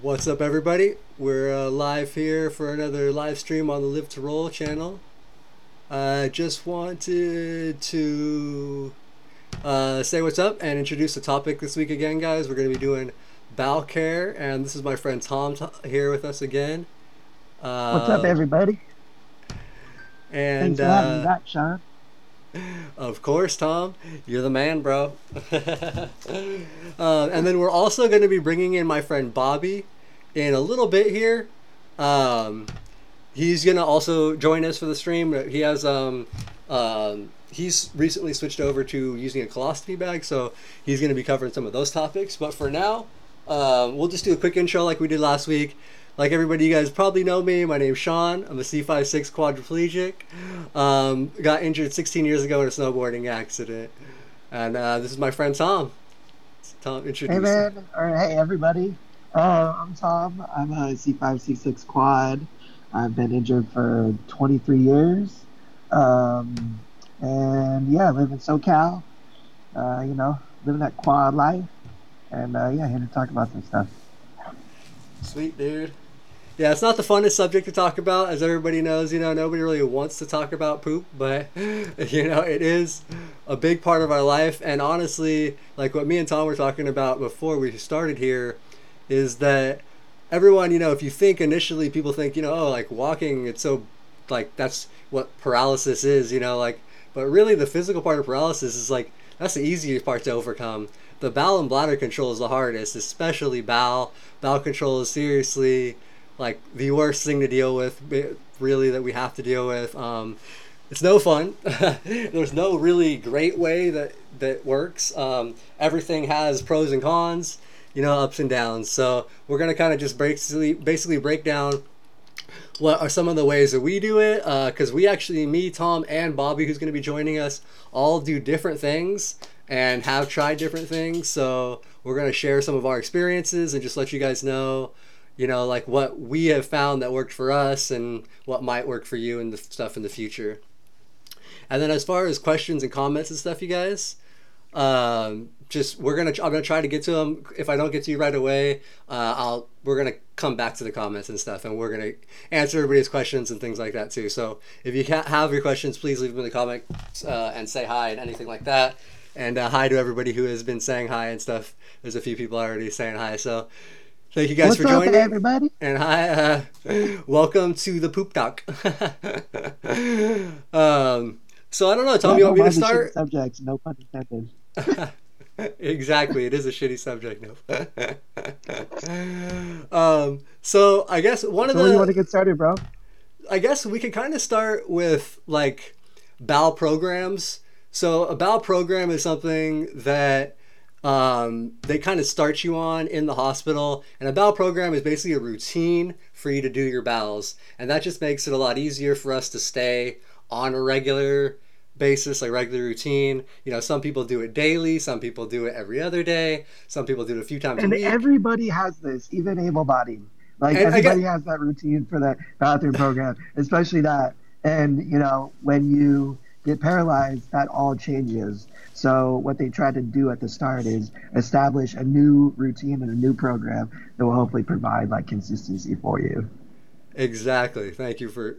What's up, everybody? We're live here for another live stream on the Live to Roll channel. I just wanted to say what's up and introduce the topic this week again, guys. We're going to be doing bowel care, and this is my friend Tom here with us again. What's up, everybody? And thanks for having me back, Sean. Of course, Tom. You're the man, bro. And then we're also going to be bringing in my friend Bobby in a little bit here. He's going to also join us for the stream. He has he's recently switched over to using a colostomy bag, so he's going to be covering some of those topics. But for now, we'll just do a quick intro like we did last week. Like everybody, you guys probably know me. My name's Sean. I'm a C5-C6 quadriplegic. Got injured 16 years ago in a snowboarding accident. And this is my friend Tom. Tom, introduce me. Hey, man. Or hey, everybody. I'm Tom. I'm a C5-C6 quad. I've been injured for 23 years. And, yeah, I live in SoCal. You know, living that quad life. And, yeah, here to talk about some stuff. Sweet, dude. Yeah, it's not the funnest subject to talk about. As everybody knows, you know, nobody really wants to talk about poop, but, you know, it is a big part of our life. And honestly, like what me and Tom were talking about before we started here is that everyone, you know, if you think initially, people think, you know, oh, like walking, it's so, like, that's what paralysis is, you know, like, but really the physical part of paralysis is, like, that's the easiest part to overcome. The bowel and bladder control is the hardest, especially bowel. Bowel control is seriously like the worst thing to deal with, really, that we have to deal with. It's no fun. There's no really great way that works. Everything has pros and cons, you know, ups and downs. So we're going to kind of just basically break down what are some of the ways that we do it, because we actually, me, Tom, and Bobby, who's going to be joining us, all do different things and have tried different things. So we're going to share some of our experiences and just let you guys know, you know, like what we have found that worked for us and what might work for you and the stuff in the future. And then as far as questions and comments and stuff, you guys, I'm going to try to get to them. If I don't get to you right away, we're going to come back to the comments and stuff, and we're going to answer everybody's questions and things like that too. So if you have your questions, please leave them in the comments, and say hi and anything like that. And hi to everybody who has been saying hi and stuff. There's a few people already saying hi. So thank you guys for joining. What's up, everybody? And hi. Welcome to the Poop Talk. So I don't know, Tom, you want me to start? Subjects, no pun intended. Exactly. It is a shitty subject. No. So I guess you want to get started, bro? I guess we could kind of start with like bowel programs. So a bowel program is something that they kind of start you on in the hospital. And a bowel program is basically a routine for you to do your bowels. And that just makes it a lot easier for us to stay on a regular basis, like regular routine. You know, some people do it daily. Some people do it every other day. Some people do it a few times a week. And everybody has this, even able-bodied. Like, and everybody has that routine for that bathroom program, especially that. And, you know, when you get paralyzed, that all changes. So what they try to do at the start is establish a new routine and a new program that will hopefully provide like consistency for you. Exactly. Thank you for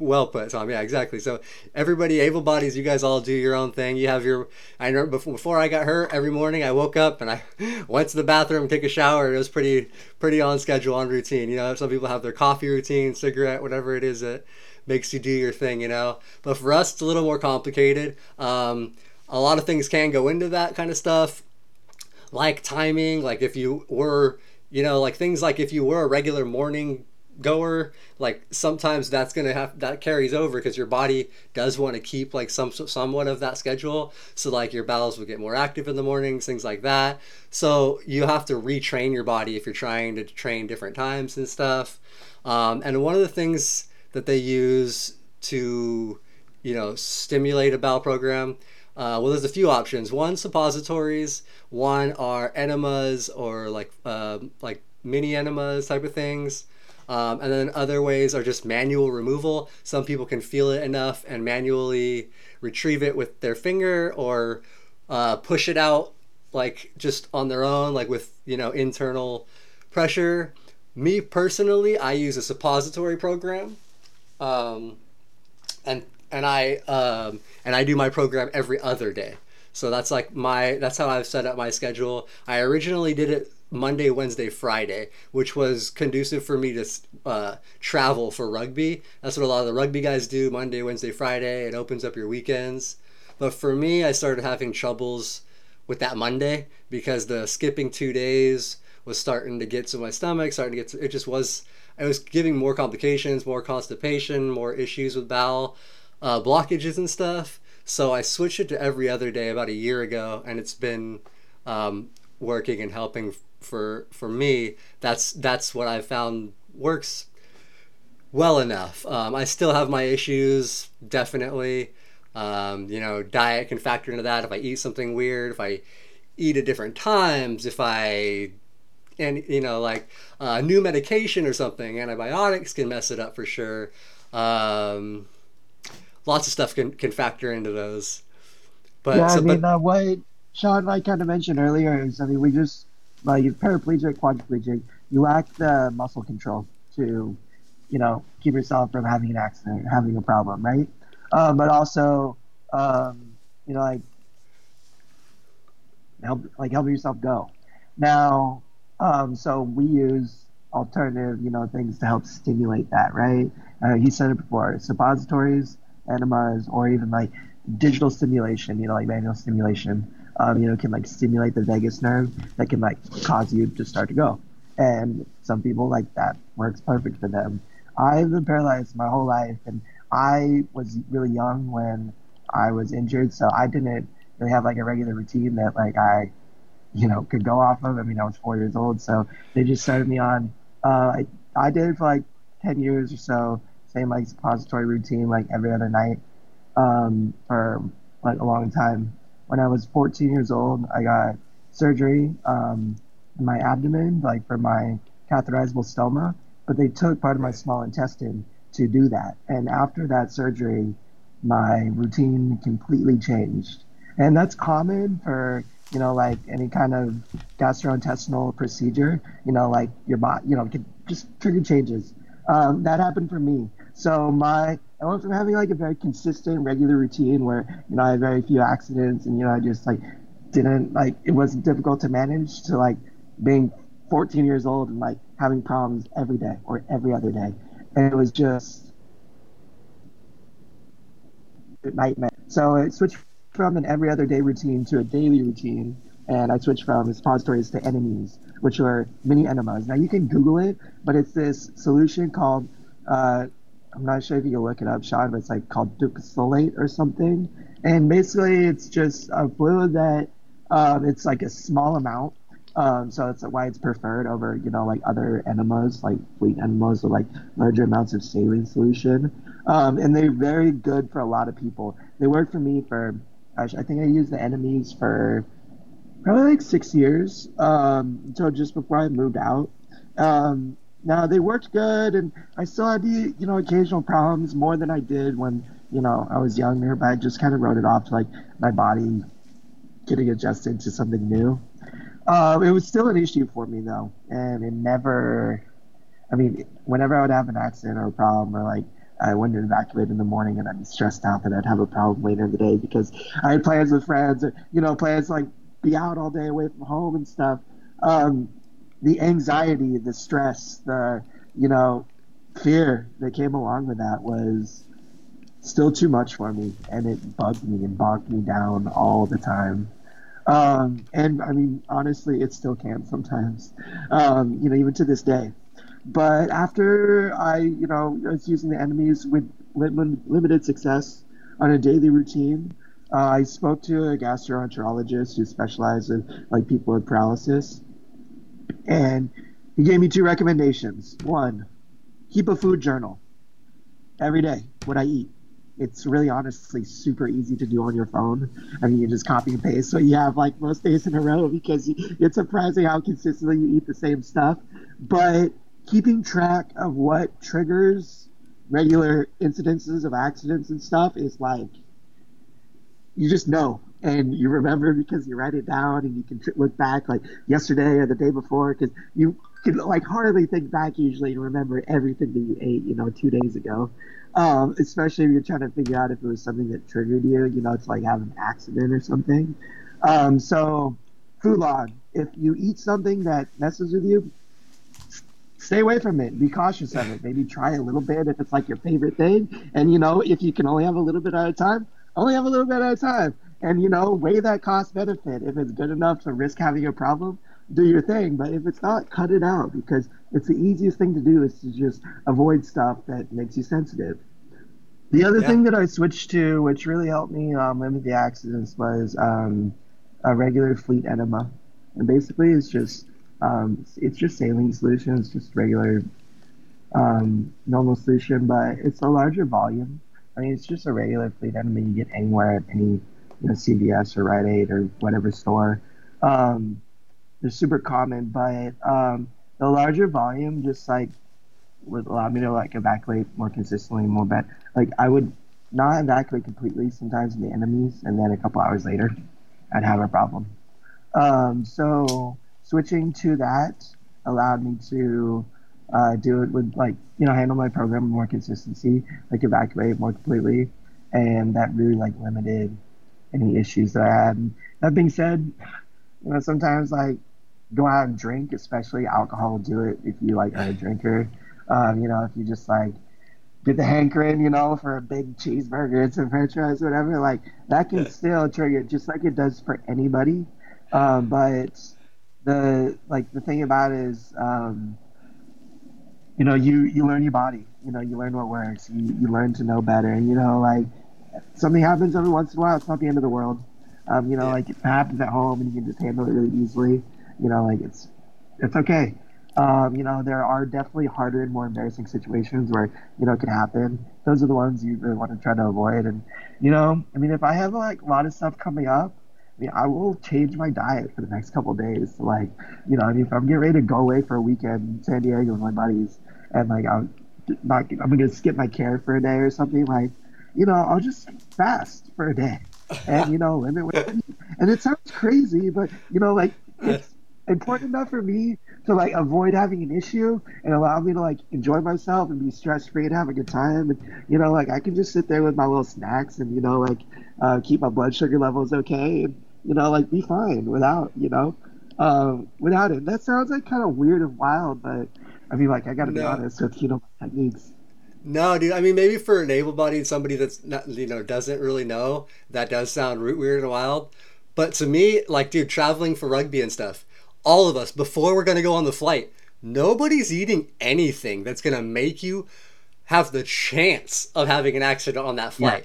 well put, Tom. Yeah, exactly. So everybody, able-bodied, you guys all do your own thing. You have your, I know before I got hurt, every morning I woke up and I went to the bathroom, take a shower. It was pretty on schedule, on routine. You know, some people have their coffee routine, cigarette, whatever it is that makes you do your thing, you know. But for us, it's a little more complicated. A lot of things can go into that kind of stuff, like timing, like if you were, you know, like things like if you were a regular morning goer, like sometimes that's going to have, that carries over because your body does want to keep like somewhat of that schedule. So like your bowels will get more active in the mornings, things like that. So you have to retrain your body if you're trying to train different times and stuff. And one of the things that they use to, you know, stimulate a bowel program. Well, there's a few options. One, suppositories. One are enemas or like mini enemas type of things. And then other ways are just manual removal. Some people can feel it enough and manually retrieve it with their finger or push it out like just on their own, like with, you know, internal pressure. Me personally, I use a suppository program, and I do my program every other day. So that's like that's how I've set up my schedule. I originally did it Monday, Wednesday, Friday, which was conducive for me to travel for rugby. That's what a lot of the rugby guys do, Monday, Wednesday, Friday. It opens up your weekends. But for me, I started having troubles with that Monday because the skipping 2 days was starting to get to my stomach, it was giving more complications, more constipation, more issues with bowel blockages and stuff. So I switched it to every other day about a year ago, and it's been working and helping for me. That's what I found works well enough. I still have my issues, definitely. Diet can factor into that. If I eat something weird, if I eat at different times, new medication or something, antibiotics can mess it up for sure. Lots of stuff can factor into those. But yeah, what Sean kind of mentioned earlier is, we just, you're paraplegic, quadriplegic, you lack the muscle control to, keep yourself from having an accident, having a problem, right? But also, helping yourself go. Now, so we use alternative, things to help stimulate that, right? He said it before, suppositories, enemas, or even digital stimulation, manual stimulation, can stimulate the vagus nerve that can cause you to start to go. And some people that works perfect for them. I've been paralyzed my whole life, and I was really young when I was injured, so I didn't really have a regular routine that I could go off of. I was 4 years old, so they just started me on. I did it for 10 years or so. Same suppository routine every other night for a long time. When I was 14 years old, I got surgery in my abdomen for my catheterizable stoma, but they took part of my small intestine to do that. And after that surgery, my routine completely changed. And that's common for any kind of gastrointestinal procedure, your body, can just trigger changes. That happened for me. So I went from having a very consistent, regular routine where, I had very few accidents and, I just it wasn't difficult to manage to being 14 years old and having problems every day or every other day. And it was just a nightmare. So it switched from an every other day routine to a daily routine, and I switched from suppositories to enemas, which are mini enemas. Now you can Google it, but it's this solution called, I'm not sure if you can look it up, Sean, but it's called duxylate or something. And basically it's just a fluid that, it's a small amount. So that's why it's preferred over, other enemas, Fleet enemas with larger amounts of saline solution. And they're very good for a lot of people. They work for me for, I think I used the enemas for probably 6 years, until just before I moved out. Now they worked good, and I still had the occasional problems more than I did when I was younger, but I just kind of wrote it off to my body getting adjusted to something new. It was still an issue for me though, and it never. Whenever I would have an accident or a problem, or I wouldn't evacuate in the morning, and I'd be stressed out that I'd have a problem later in the day because I had plans with friends, or plans be out all day away from home and stuff. The anxiety, the stress, the fear that came along with that was still too much for me, and it bugged me and bogged me down all the time. Honestly, it still can sometimes, even to this day. But after I was using the enemas with limited success on a daily routine, I spoke to a gastroenterologist who specialized in people with paralysis, and he gave me two recommendations. One, keep a food journal every day, what I eat. It's really honestly super easy to do on your phone. You just copy and paste what you have most days in a row, because it's surprising how consistently you eat the same stuff. But keeping track of what triggers regular incidences of accidents and stuff is you just know, and you remember because you write it down, and you can look back yesterday or the day before, because you can like hardly think back usually and remember everything that you ate, 2 days ago. Especially if you're trying to figure out if it was something that triggered you, it's like having an accident or something. So food log, if you eat something that messes with you, stay away from it. Be cautious of it. Maybe try a little bit if it's like your favorite thing. And, if you can only have a little bit at a time, only have a little bit at a time. And, weigh that cost benefit. If it's good enough to risk having a problem, do your thing. But if it's not, cut it out, because it's the easiest thing to do is to just avoid stuff that makes you sensitive. The other thing that I switched to, which really helped me limit the accidents, was a regular Fleet enema. And basically it's just saline solution. It's just regular normal solution, but it's a larger volume. I mean, it's just a regular Fleet enema you get anywhere at any CVS or Rite Aid or whatever store. They're super common, but the larger volume just like would allow me to evacuate more consistently, more bad. I would not evacuate completely sometimes in the enemies, and then a couple hours later, I'd have a problem. So switching to that allowed me to do it with handle my program with more consistency, evacuate more completely, and that really limited any issues that I had. That being said, sometimes go out and drink, especially alcohol will do it if you are a drinker. If you just get the hankering, for a big cheeseburger and some french fries, whatever, that can still trigger just like it does for anybody. But the thing about it is, you learn your body, you learn what works, you learn to know better. And, something happens every once in a while. It's not the end of the world. It happens at home and you can just handle it really easily. It's okay. There are definitely harder and more embarrassing situations where, it can happen. Those are the ones you really want to try to avoid. And, if I have a lot of stuff coming up, I will change my diet for the next couple of days. If I'm getting ready to go away for a weekend in San Diego with my buddies and I'm going to skip my care for a day or something, I'll just fast for a day and, limit what I eat. And it sounds crazy, but, it's important enough for me to, avoid having an issue and allow me to, enjoy myself and be stress-free and have a good time. And, I can just sit there with my little snacks and, keep my blood sugar levels okay and, be fine without, without it. That sounds, kind of weird and wild, but, I mean, I got to be honest with, my techniques. No, dude. I mean, maybe for an able-bodied somebody that's not, doesn't really know, that does sound weird and wild. But to me, dude, traveling for rugby and stuff, all of us, before we're going to go on the flight, nobody's eating anything that's going to make you have the chance of having an accident on that flight.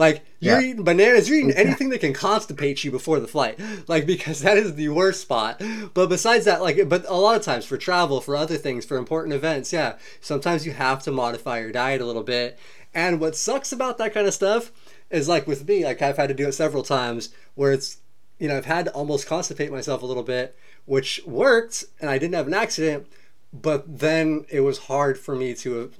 Yeah. You're eating bananas, you're eating anything that can constipate you before the flight, because that is the worst spot. But besides that, but a lot of times for travel, for other things, for important events, sometimes you have to modify your diet a little bit. And what sucks about that kind of stuff is with me, I've had to do it several times where it's, I've had to almost constipate myself a little bit, which worked and I didn't have an accident, but then it was hard for me to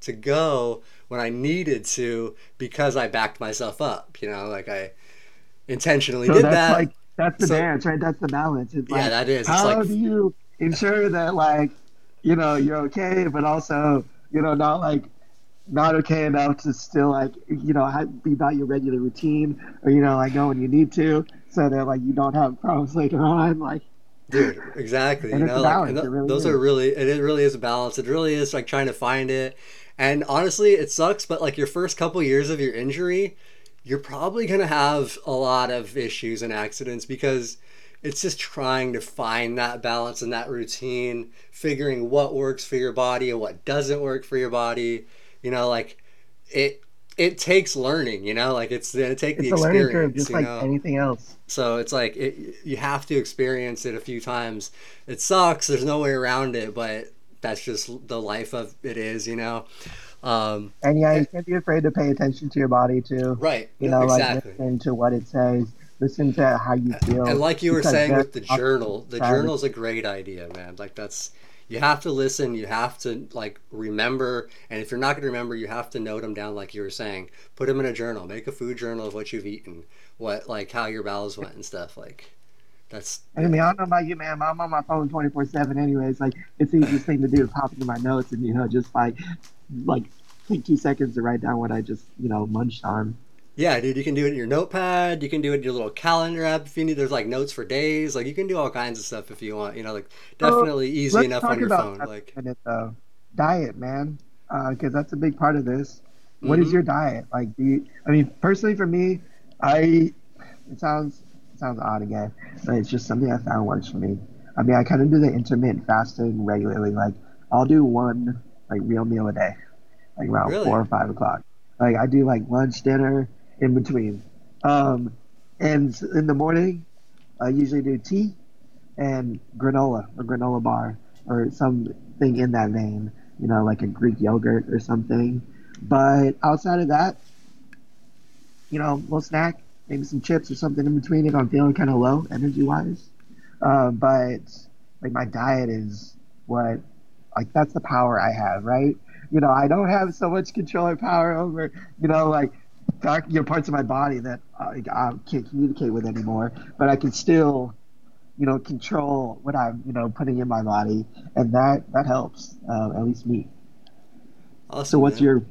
to go when I needed to, because I backed myself up, I intentionally did that. That's the dance, right? That's the balance. It's that is. How do you ensure that, you're okay, but also, not not okay enough to still, be about your regular routine or, go when you need to, so that, you don't have problems later on, Dude, exactly. And it's a balance. And it really is a balance. It really is trying to find it. And honestly, it sucks, but your first couple years of your injury, you're probably going to have a lot of issues and accidents, because it's just trying to find that balance and that routine, figuring what works for your body and what doesn't work for your body. It takes learning, it's going to take the experience. It's a learning curve, just anything else. So it's you have to experience it a few times. It sucks. There's no way around it, but that's just the life of it is, And you can't be afraid to pay attention to your body too. Right. Exactly. Listen to what it says. Listen to how you feel. And you were saying with the journal, the journal's a great idea, man. That's... You have to listen, you have to remember, and if you're not going to remember, you have to note them down you were saying. Put them in a journal, make a food journal of what you've eaten, what how your bowels went and stuff. That's. I mean, I don't know about you, man. I'm on my phone 24/7 anyway. It's like it's the easiest thing to do, to pop into my notes and just like take 2 seconds to write down what I just munched on. Yeah, dude, you can do it in your notepad. You can do it in your little calendar app if you need. There's like notes for days. Like you can do all kinds of stuff if you want. Definitely easy enough on your phone. Diet, man, because that's a big part of this. What is your diet? Personally for me, it sounds odd again, but it's just something I found works for me. I mean, I kind of do the intermittent fasting regularly. Like I'll do one real meal a day, around 4 or 5 o'clock. Like I do lunch, dinner in between, and in the morning, I usually do tea and granola or granola bar or something in that vein. Like a Greek yogurt or something. But outside of that, a little snack, maybe some chips or something in between if I'm feeling kind of low energy-wise. But my diet is what, that's the power I have, right? I don't have so much control or power over, parts of my body that I can't communicate with anymore. But I can still, control what I'm, putting in my body, and that helps, at least me. Awesome, so what's your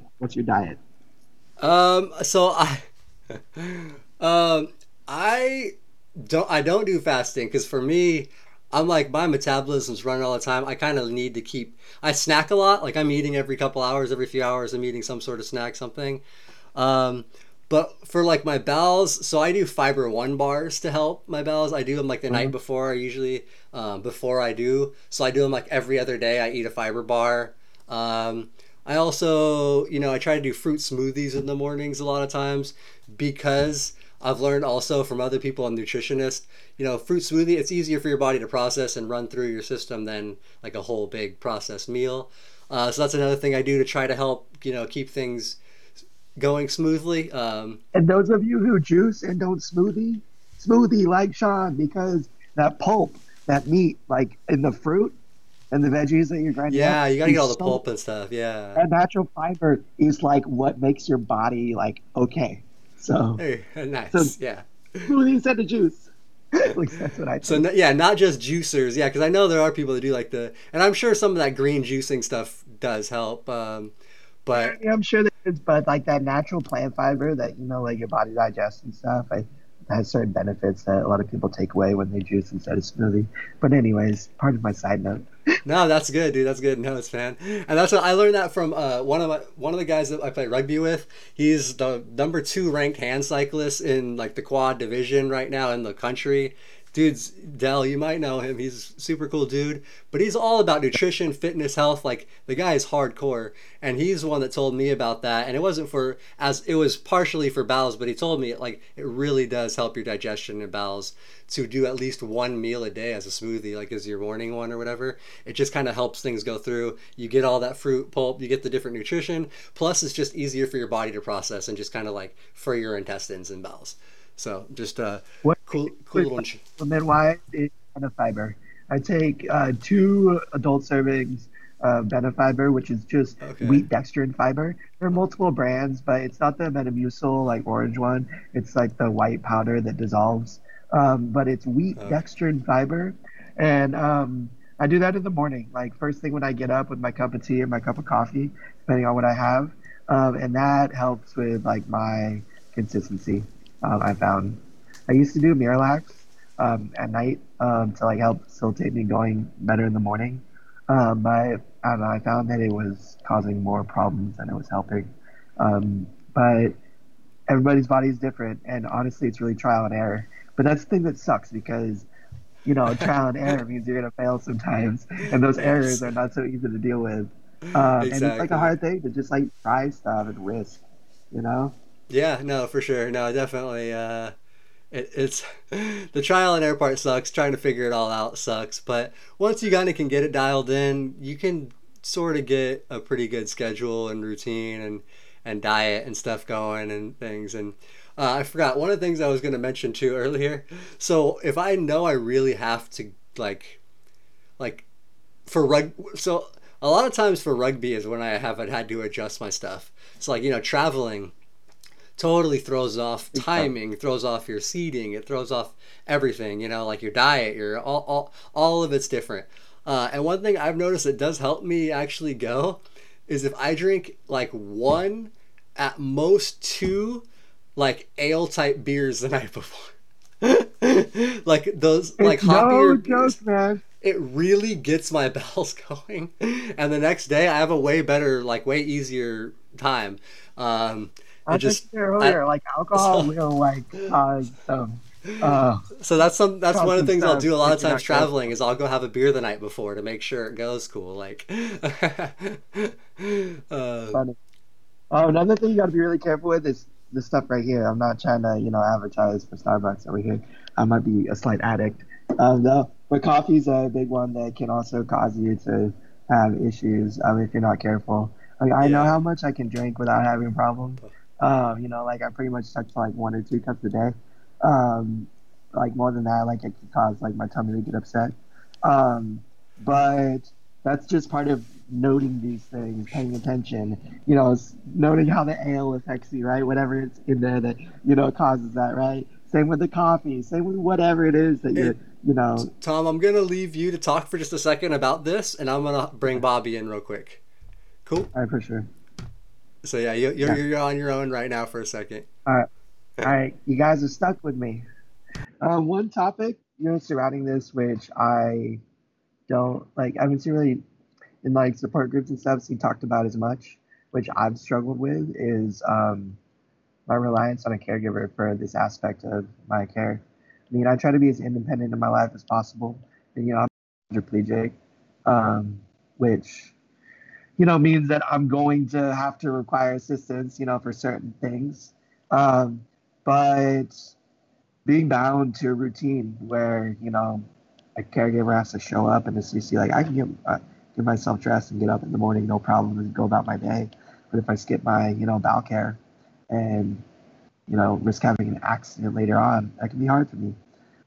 diet? I don't do fasting because for me, I'm my metabolism's running all the time. I kind of need to I snack a lot. I'm eating every few hours, I'm eating some sort of snack, something. But for my bowels, so I do Fiber One bars to help my bowels. I do them the night before I usually, before I do. So I do them every other day. I eat a fiber bar. I also, I try to do fruit smoothies in the mornings a lot of times because I've learned also from other people and nutritionists, fruit smoothie, it's easier for your body to process and run through your system than a whole big processed meal. So that's another thing I do to try to help, keep things going smoothly. And those of you who juice and don't smoothie like Sean, because that pulp, that meat, in the fruit, and the veggies that you're grinding up. You gotta get all the pulp and stuff. Yeah, that natural fiber is what makes your body okay. So hey, nice. So, yeah, who needs the juice? At least that's what I think. So not just juicers. Yeah, because I know there are people that do and I'm sure some of that green juicing stuff does help. But yeah, I'm sure that is. But that natural plant fiber that your body digests and stuff. Has certain benefits that a lot of people take away when they juice instead of smoothie. But anyways, part of my side note. No, that's good, dude. That's good notes, man. And that's what I learned that from one of the guys that I play rugby with. He's the number 2 ranked hand cyclist in the quad division right now in the country. Dude's Dell, you might know him. He's a super cool dude, but he's all about nutrition, fitness, health. The guy is hardcore, and he's the one that told me about that. And it was partially for bowels, but he told me it really does help your digestion and bowels to do at least one meal a day as a smoothie, as your morning one or whatever. It just kind of helps things go through. You get all that fruit pulp, you get the different nutrition. Plus, it's just easier for your body to process and just kind of for your intestines and bowels. So just cool little supplement wise is Benafiber. I take 2 adult servings of Benafiber, which is just wheat dextrin fiber. There are multiple brands, but it's not the Metamucil orange one. It's the white powder that dissolves. But it's wheat dextrin fiber, and I do that in the morning, first thing when I get up with my cup of tea or my cup of coffee, depending on what I have, and that helps with my consistency. I found I used to do Miralax at night to help facilitate me going better in the morning. But I don't know, I found that it was causing more problems than it was helping. But everybody's body is different, and honestly, it's really trial and error. But that's the thing that sucks because trial and error means you're gonna fail sometimes, and those errors are not so easy to deal with. Exactly. And it's a hard thing to just try stuff and risk, Yeah, no, for sure. No, definitely. It's the trial and error part sucks. Trying to figure it all out sucks. But once you kind of can get it dialed in, you can sort of get a pretty good schedule and routine and diet and stuff going and things. And I forgot one of the things I was going to mention too earlier. So if I know I really have to so a lot of times for rugby is when I had to adjust my stuff. It's traveling. totally throws off timing, throws off your seating, it throws off everything, you know, like your diet, your all of it's different. And one thing I've noticed that does help me actually go is if I drink like one, at most two, like ale type beers the night before. Like those, like hoppier beers, man. It really gets my bowels going, and the next day I have a way better, like way easier time. I just earlier, like alcohol will like so that's some. That's one of the things I'll do a lot of times traveling is I'll go have a beer the night before to make sure it goes cool. Like, funny. Oh, another thing you got to be really careful with is this stuff right here. I'm not trying to, you know, advertise for Starbucks over here. I might be a slight addict. No, but coffee's a big one that can also cause you to have issues if you're not careful. Like I know how much I can drink without having a problem. You know, like I pretty much stuck to like 1 or 2 cups a day. Like more than that, like it could cause like my tummy to get upset. But that's just part of noting these things, paying attention, you know, noting how the ale affects you, right? Whatever it's in there that, you know, causes that, right? Same with the coffee, same with whatever it is that you're, you know. Tom, I'm going to leave you to talk for just a second about this, and I'm going to bring Bobby in real quick. Cool? All right, for sure. So, yeah, you're on your own right now for a second. All right. All right, you guys are stuck with me. One topic, you know, surrounding this, which I don't like, I haven't seen really in like support groups and stuff seen talked about as much, which I've struggled with, is my reliance on a caregiver for this aspect of my care. I mean, I try to be as independent in my life as possible, and you know, I'm quadriplegic, which you know means that I'm going to have to require assistance, you know, for certain things. But being bound to a routine where, you know, a caregiver has to show up and just see, like, I can get myself dressed and get up in the morning, no problem, and go about my day. But if I skip my, you know, bowel care and, you know, risk having an accident later on, that can be hard for me.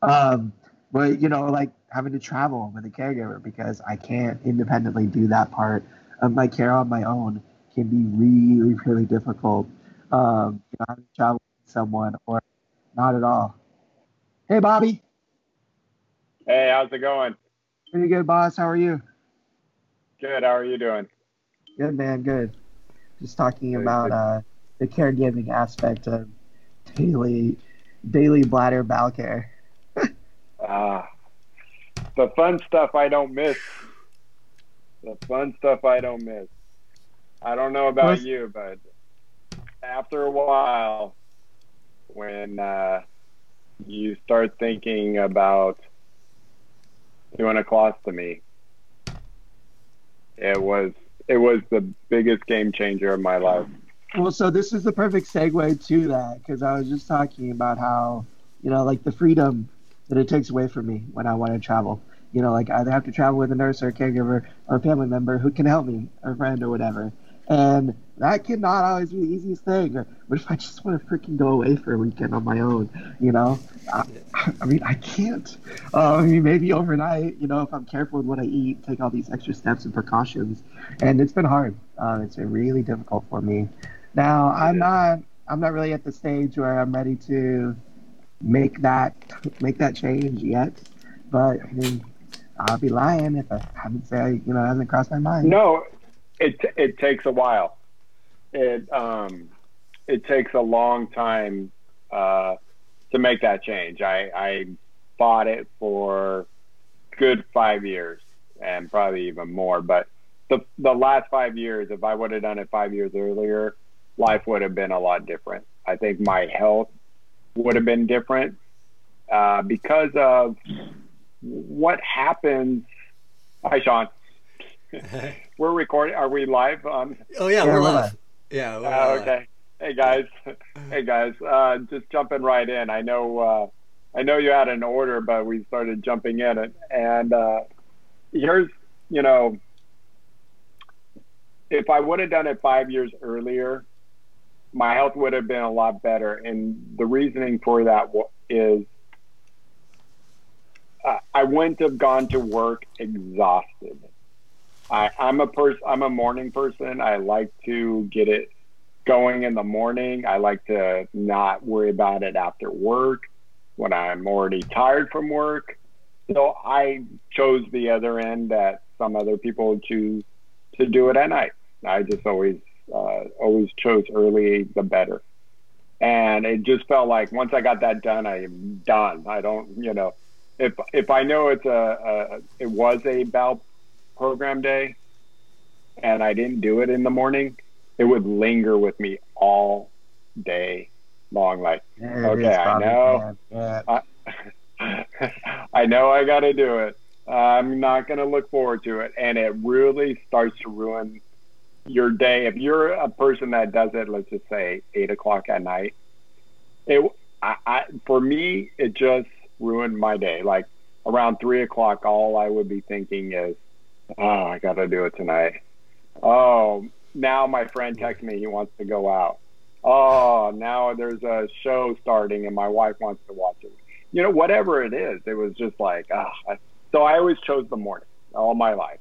But, you know, like having to travel with a caregiver because I can't independently do that part of my care on my own can be really, really difficult. You know, having to travel with someone or not at all. Hey, Bobby. Hey, how's it going? Pretty good, boss. How are you? Good. How are you doing? Good, man. Good. Just talking about the caregiving aspect of daily bladder bowel care. The fun stuff I don't miss. I don't know about you, but after a while, when you start thinking about doing a colostomy, it was the biggest game changer of my life. Well, so this is the perfect segue to that, because I was just talking about how, you know, like the freedom that it takes away from me when I want to travel. You know, like I either have to travel with a nurse or a caregiver or a family member who can help me, or a friend or whatever. And that cannot always be the easiest thing. But if I just want to freaking go away for a weekend on my own, you know, I mean, I can't. I mean, maybe overnight, you know, if I'm careful with what I eat, take all these extra steps and precautions. And it's been hard. It's been really difficult for me. Now, I'm not really at the stage where I'm ready to make that change yet. But I mean, I'll be lying if I haven't said, you know, it hasn't crossed my mind. No. It takes a while. It takes a long time to make that change. I fought it for a good 5 years and probably even more. But the last 5 years, if I would have done it 5 years earlier, life would have been a lot different. I think my health would have been different because of what happens. Hi, Sean. We're recording. Are we live? Oh yeah, we're live. Yeah. We're okay. Live. Hey guys. Just jumping right in. I know you had an order, but we started jumping in it. And here's, you know, if I would have done it 5 years earlier, my health would have been a lot better. And the reasoning for that is I wouldn't have gone to work exhausted. I'm a morning person. I like to get it going in the morning. I like to not worry about it after work when I'm already tired from work. So I chose the other end that some other people choose to do it at night. I just always chose early, the better. And it just felt like once I got that done, I am done. I don't, you know, if I know it was a bowel program day and I didn't do it in the morning, it would linger with me all day long. Like, okay, I know I got to do it. I'm not going to look forward to it. And it really starts to ruin your day. If you're a person that does it, let's just say 8 o'clock at night, for me, it just ruined my day. Like around 3 o'clock, all I would be thinking is, oh, I got to do it tonight. Oh, now my friend texts me, he wants to go out. Oh, now there's a show starting and my wife wants to watch it. You know, whatever it is, it was just like, so I always chose the morning all my life.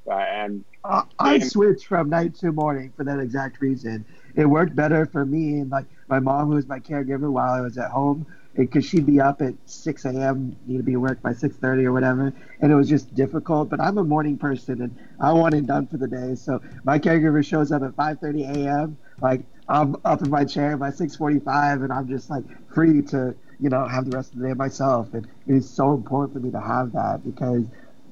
I switched from night to morning for that exact reason. It worked better for me and like my mom, who was my caregiver while I was at home, because she'd be up at 6 a.m., need to be at work by 6:30 or whatever, and it was just difficult. But I'm a morning person, and I want it done for the day. So my caregiver shows up at 5:30 a.m., like I'm up in my chair by 6:45, and I'm just like free to, you know, have the rest of the day myself. And it is so important for me to have that because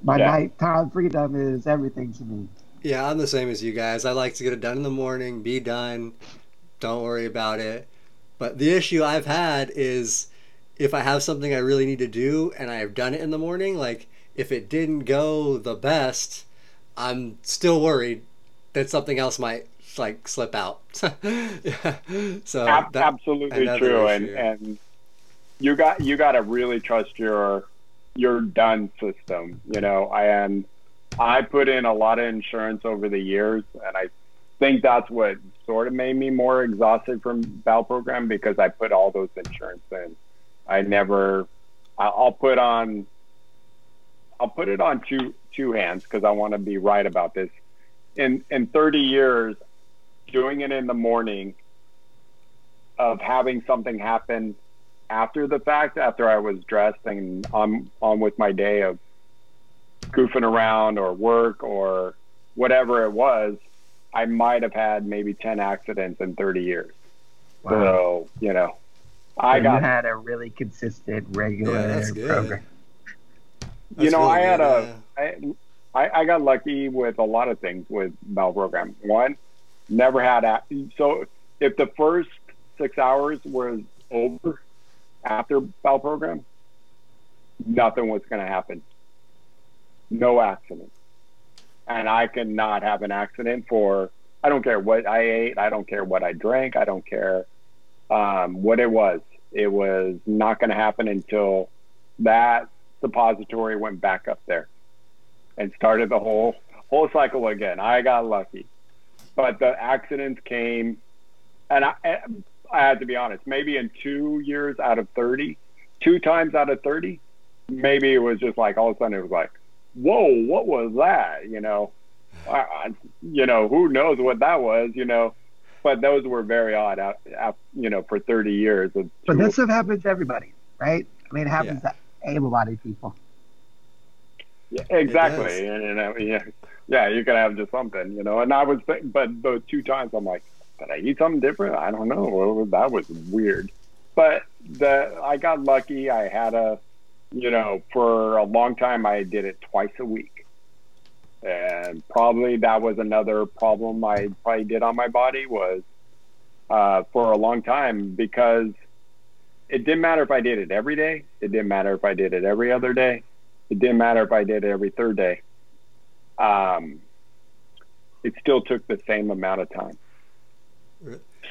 my nighttime freedom is everything to me. Yeah, I'm the same as you guys. I like to get it done in the morning, be done, don't worry about it. But the issue I've had is if I have something I really need to do and I have done it in the morning, like if it didn't go the best, I'm still worried that something else might like slip out. Yeah. So absolutely true. And you got to really trust your done system, you know. And I put in a lot of insurance over the years, and I think that's what sort of made me more exhausted from bowel program, because I put all those insurance in. I'll put it on two hands, because I want to be right about this. In 30 years, doing it in the morning of having something happen after the fact, after I was dressed and on with my day of goofing around or work or whatever it was, I might have had maybe 10 accidents in 30 years. Wow. So, you know, I had a really consistent, regular program. That's, you know, really I got lucky with a lot of things with bowel program. One, never had so if the first 6 hours was over after bowel program, nothing was going to happen. No accident. And I could not have an accident for, I don't care what I ate, I don't care what I drank, I don't care what it was. It was not going to happen until that suppository went back up there and started the whole cycle again. I got lucky. But the accidents came, and I had to be honest, maybe in 2 years out of 30, two times out of 30, maybe it was just like all of a sudden it was like, whoa, what was that? You know, you know, who knows what that was, you know, but those were very odd, you know, for 30 years. But this stuff happens to everybody, right? I mean, it happens to able-bodied people. Yeah, exactly. And I mean, yeah, you could have just something, you know, and I was, but those two times I'm like, did I eat something different? I don't know. That was weird. But I got lucky. I had you know, for a long time, I did it twice a week. And probably that was another problem I probably did on my body was for a long time, because it didn't matter if I did it every day. It didn't matter if I did it every other day. It didn't matter if I did it every third day. It still took the same amount of time.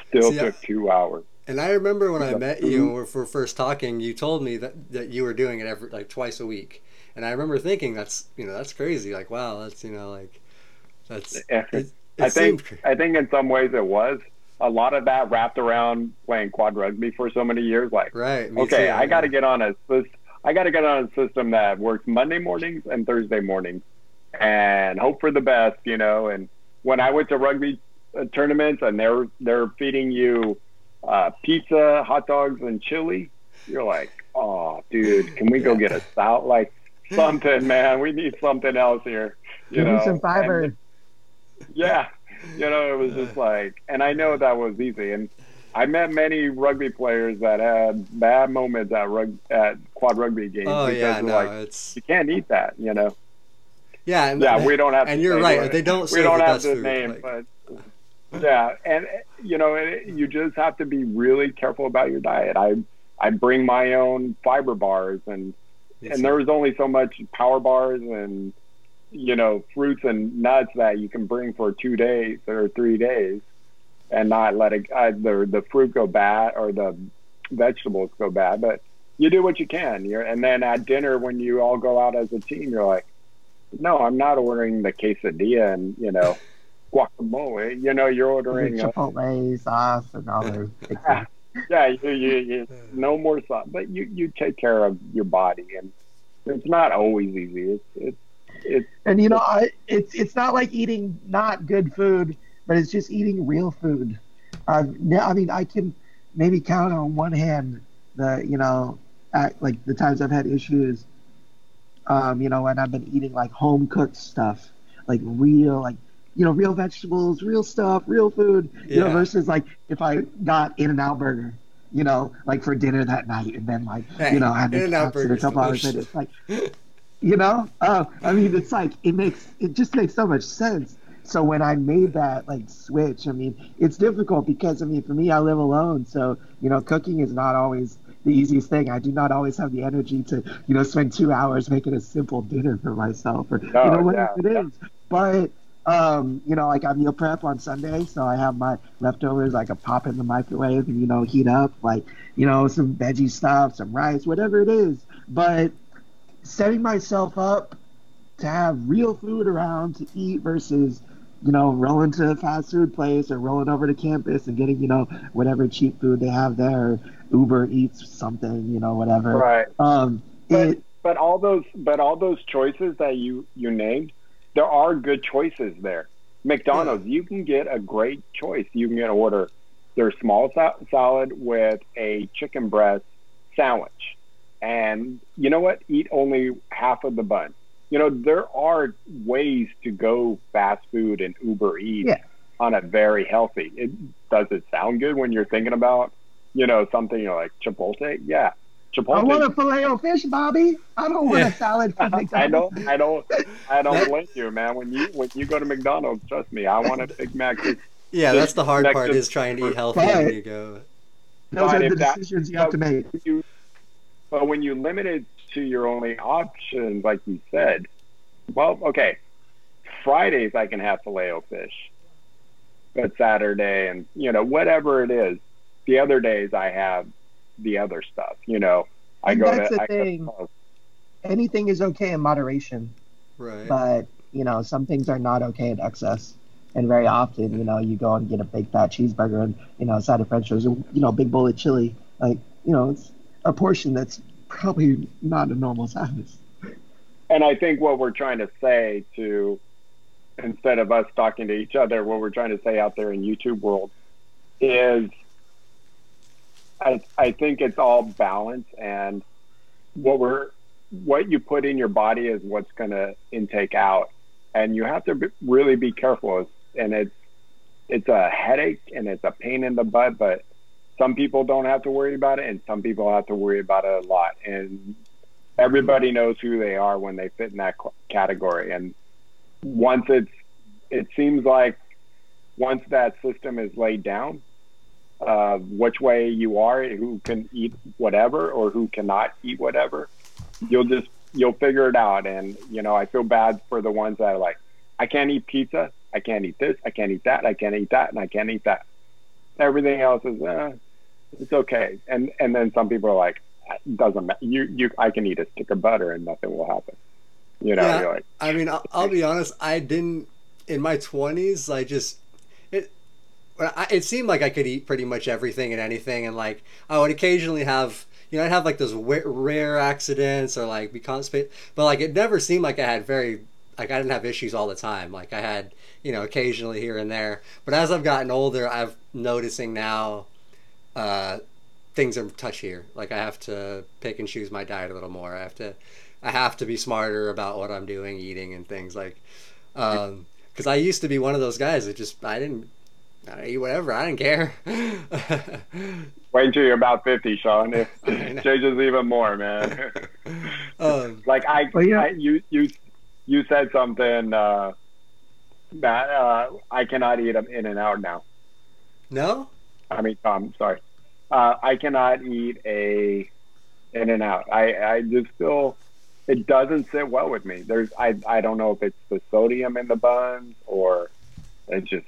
Still took 2 hours. And I remember when I met you, or for first talking, you told me that you were doing it twice a week. And I remember thinking, that's, you know, that's crazy. Like, wow, that's, you know, like, that's, I think in some ways it was a lot of that wrapped around playing quad rugby for so many years. Like, right. Okay. Too, I got to get on a system that works Monday mornings and Thursday mornings and hope for the best, you know. And when I went to rugby tournaments, and they're feeding you pizza, hot dogs, and chili, you're like, oh, dude, can we go get a salad? Like, something, man. We need something else here. You know, some fiber. And, yeah. You know, it was just like, and I know that was easy. And I met many rugby players that had bad moments at quad rugby games. Oh, yeah, no, like, it's... you can't eat that, you know. Yeah. And, yeah, we don't have and to you're right. It. They don't say we don't have to name, like... but yeah. And, you know, you just have to be really careful about your diet. I bring my own fiber bars and there was only so much power bars and, you know, fruits and nuts that you can bring for 2 days or 3 days and not let it, either the fruit go bad or the vegetables go bad, but you do what you can. And then at dinner, when you all go out as a team, you're like, no, I'm not ordering the quesadilla and, you know, guacamole. You know, you're ordering Chipotle sauce and all those things. Yeah, you no more sauce, but you take care of your body, and it's not always easy. It's and you know, it's not like eating not good food, but it's just eating real food. I mean, I can maybe count on one hand the like the times I've had issues, you know, when I've been eating like home cooked stuff, like real real vegetables, real stuff, real food, you know, versus like if I got In-N-Out burger, you know, like for dinner that night, and then like, you know, I had to cancel a couple hours later. It's like, you know, I mean, it's like, it just makes so much sense. So when I made that like switch, I mean, it's difficult because I mean, for me, I live alone. So, you know, cooking is not always the easiest thing. I do not always have the energy to, you know, spend 2 hours making a simple dinner for myself or, you know, whatever it is. But, you know, like I meal prep on Sunday, so I have my leftovers, like I pop in the microwave and, you know, heat up, like, you know, some veggie stuff, some rice, whatever it is. But setting myself up to have real food around to eat versus, you know, rolling to a fast food place or rolling over to campus and getting, you know, whatever cheap food they have there, Uber Eats something, you know, whatever. Right. But all those choices that you named, there are good choices there. McDonald's, you can get a great choice. You can order their small salad with a chicken breast sandwich. And you know what? Eat only half of the bun. You know, there are ways to go fast food and Uber Eats on a very healthy. Does it sound good when you're thinking about, you know, something like Chipotle? Yeah. Chipotle. I want a Filet-O-Fish, Bobby. I don't want a salad from McDonald's. I don't blame you, man. When you go to McDonald's, trust me, I want a Big Mac. That's the hard part is trying to eat healthy when you go. Those are the decisions you have to make. But when you limit it to your only option, like you said, well, okay, Fridays I can have Filet-O-Fish, but Saturday and, you know, whatever it is, the other days I have the other stuff, you know. Anything is okay in moderation, right? But you know, some things are not okay in excess, and very often, you know, you go and get a big fat cheeseburger and, you know, a side of French fries and, you know, a big bowl of chili. Like, you know, it's a portion that's probably not a normal size. And I think what we're trying to say to, instead of us talking to each other, what we're trying to say out there in YouTube world is, I think it's all balance, and what you put in your body is what's going to intake out, and you have to really be careful. And it's a headache and it's a pain in the butt, but some people don't have to worry about it, and some people have to worry about it a lot. And everybody knows who they are when they fit in that category. And once it seems like once that system is laid down, which way you are, who can eat whatever or who cannot eat whatever, you'll figure it out. And, you know, I feel bad for the ones that are like, I can't eat pizza, I can't eat this, I can't eat that, I can't eat that, and I can't eat that. Everything else is, it's okay. And then some people are like, it doesn't matter. I can eat a stick of butter and nothing will happen. You know, you're like, I mean, I'll be honest. I didn't, in my 20s, I just, it seemed like I could eat pretty much everything and anything, and like I would occasionally have, you know, I'd have like those rare accidents or like be constipated, but like it never seemed like I had very like I didn't have issues all the time. Like I had, you know, occasionally here and there. But as I've gotten older, I've noticing now things are touchier. Like I have to pick and choose my diet a little more. I have to be smarter about what I'm doing, eating and things like, because I used to be one of those guys that just, I eat whatever. I didn't care. Wait until you're about 50, Sean. It changes even more, man. You said something, that I cannot eat an In-N-Out now. No? I mean, Tom, sorry. I cannot eat a In-N-Out. I just still, it doesn't sit well with me. I don't know if it's the sodium in the buns or it's just,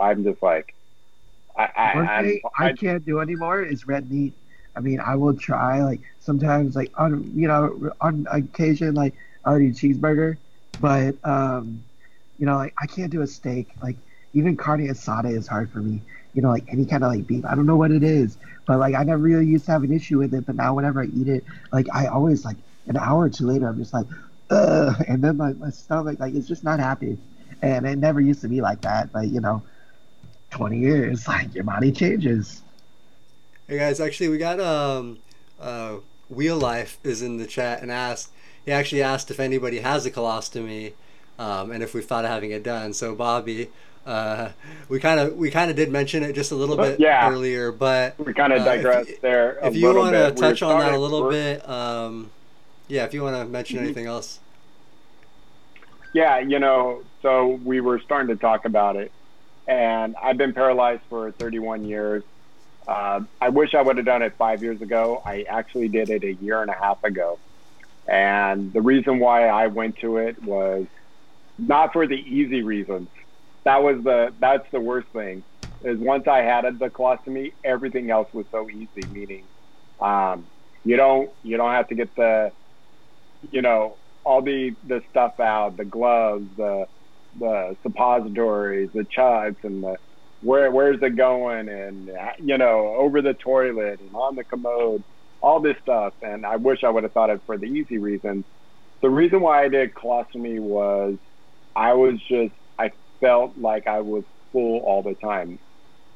I'm just like, I can't do anymore is red meat. I mean, I will try, like, sometimes, like, on occasion, like, I'll eat a cheeseburger, but, like, I can't do a steak. Like, even carne asada is hard for me. You know, like, any kind of, like, beef. I don't know what it is, but, like, I never really used to have an issue with it, but now whenever I eat it, like, I always, like, an hour or two later, I'm just like, ugh, and then my stomach, like, it's just not happy. And it never used to be like that, but, 20 years, like, your body changes. Hey guys, actually we got Wheel Life is in the chat and he asked if anybody has a colostomy and if we've thought of having it done. So Bobby, we kind of did mention it just a little bit earlier, but we kind of digressed there. If you want to touch on that a little bit, if you want to mention anything else. Yeah, so we were starting to talk about it, and I've been paralyzed for 31 years. I wish I would have done it 5 years ago. I actually did it a year and a half ago. And the reason why I went to it was not for the easy reasons. That's the worst thing is once I had the colostomy, everything else was so easy. Meaning, you don't have to get the, all the stuff out, the gloves, the suppositories, the chucks and the, where's it going and over the toilet and on the commode, all this stuff. And I wish I would have thought of for the easy reasons. The reason why I did colostomy was I felt like I was full all the time.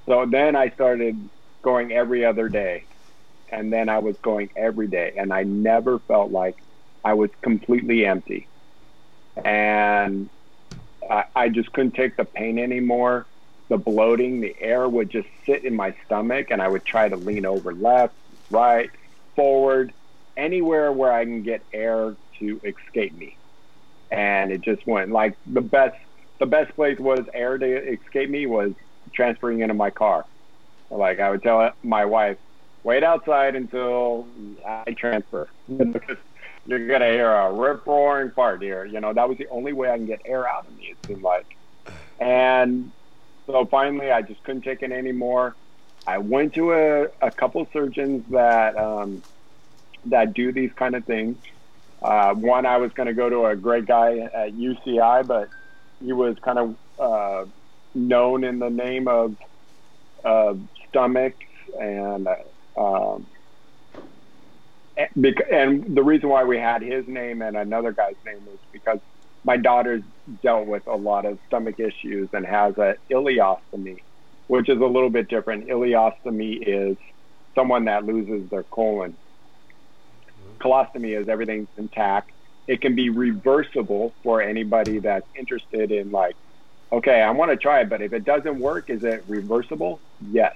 So then I started going every other day, and then I was going every day, and I never felt like I was completely empty. And I just couldn't take the pain anymore. The bloating, the air would just sit in my stomach, and I would try to lean over left, right, forward, anywhere where I can get air to escape me. And it just went like the best place was air to escape me was transferring into my car. Like I would tell my wife, wait outside until I transfer. You're going to hear a rip-roaring fart here. That was the only way I can get air out of me, it seemed like. And so finally, I just couldn't take it anymore. I went to a couple surgeons that do these kind of things. One, I was going to go to a great guy at UCI, but he was kind of known in the name of stomachs. And the reason why we had his name and another guy's name was because my daughter's dealt with a lot of stomach issues and has an ileostomy, which is a little bit different. Ileostomy is someone that loses their colon. Colostomy is everything's intact. It can be reversible for anybody that's interested in like, okay, I want to try it, but if it doesn't work, is it reversible? Yes,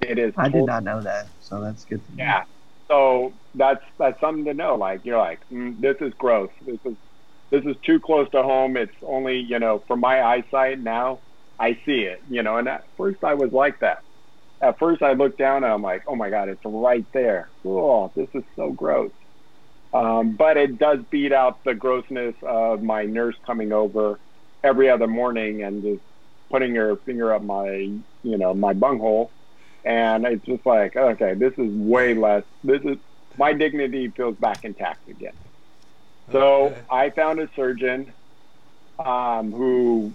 it is. I did not know that, so that's good to know. Yeah, so that's something to know. Like you're like, this is gross. This is too close to home. It's only, for my eyesight now, I see it, and at first I was like that. At first I looked down and I'm like, oh my God, it's right there. Oh, this is so gross. But it does beat out the grossness of my nurse coming over every other morning and just putting her finger up my, my bunghole. And it's just like, okay, this is way less. My dignity feels back intact again. So okay. I found a surgeon who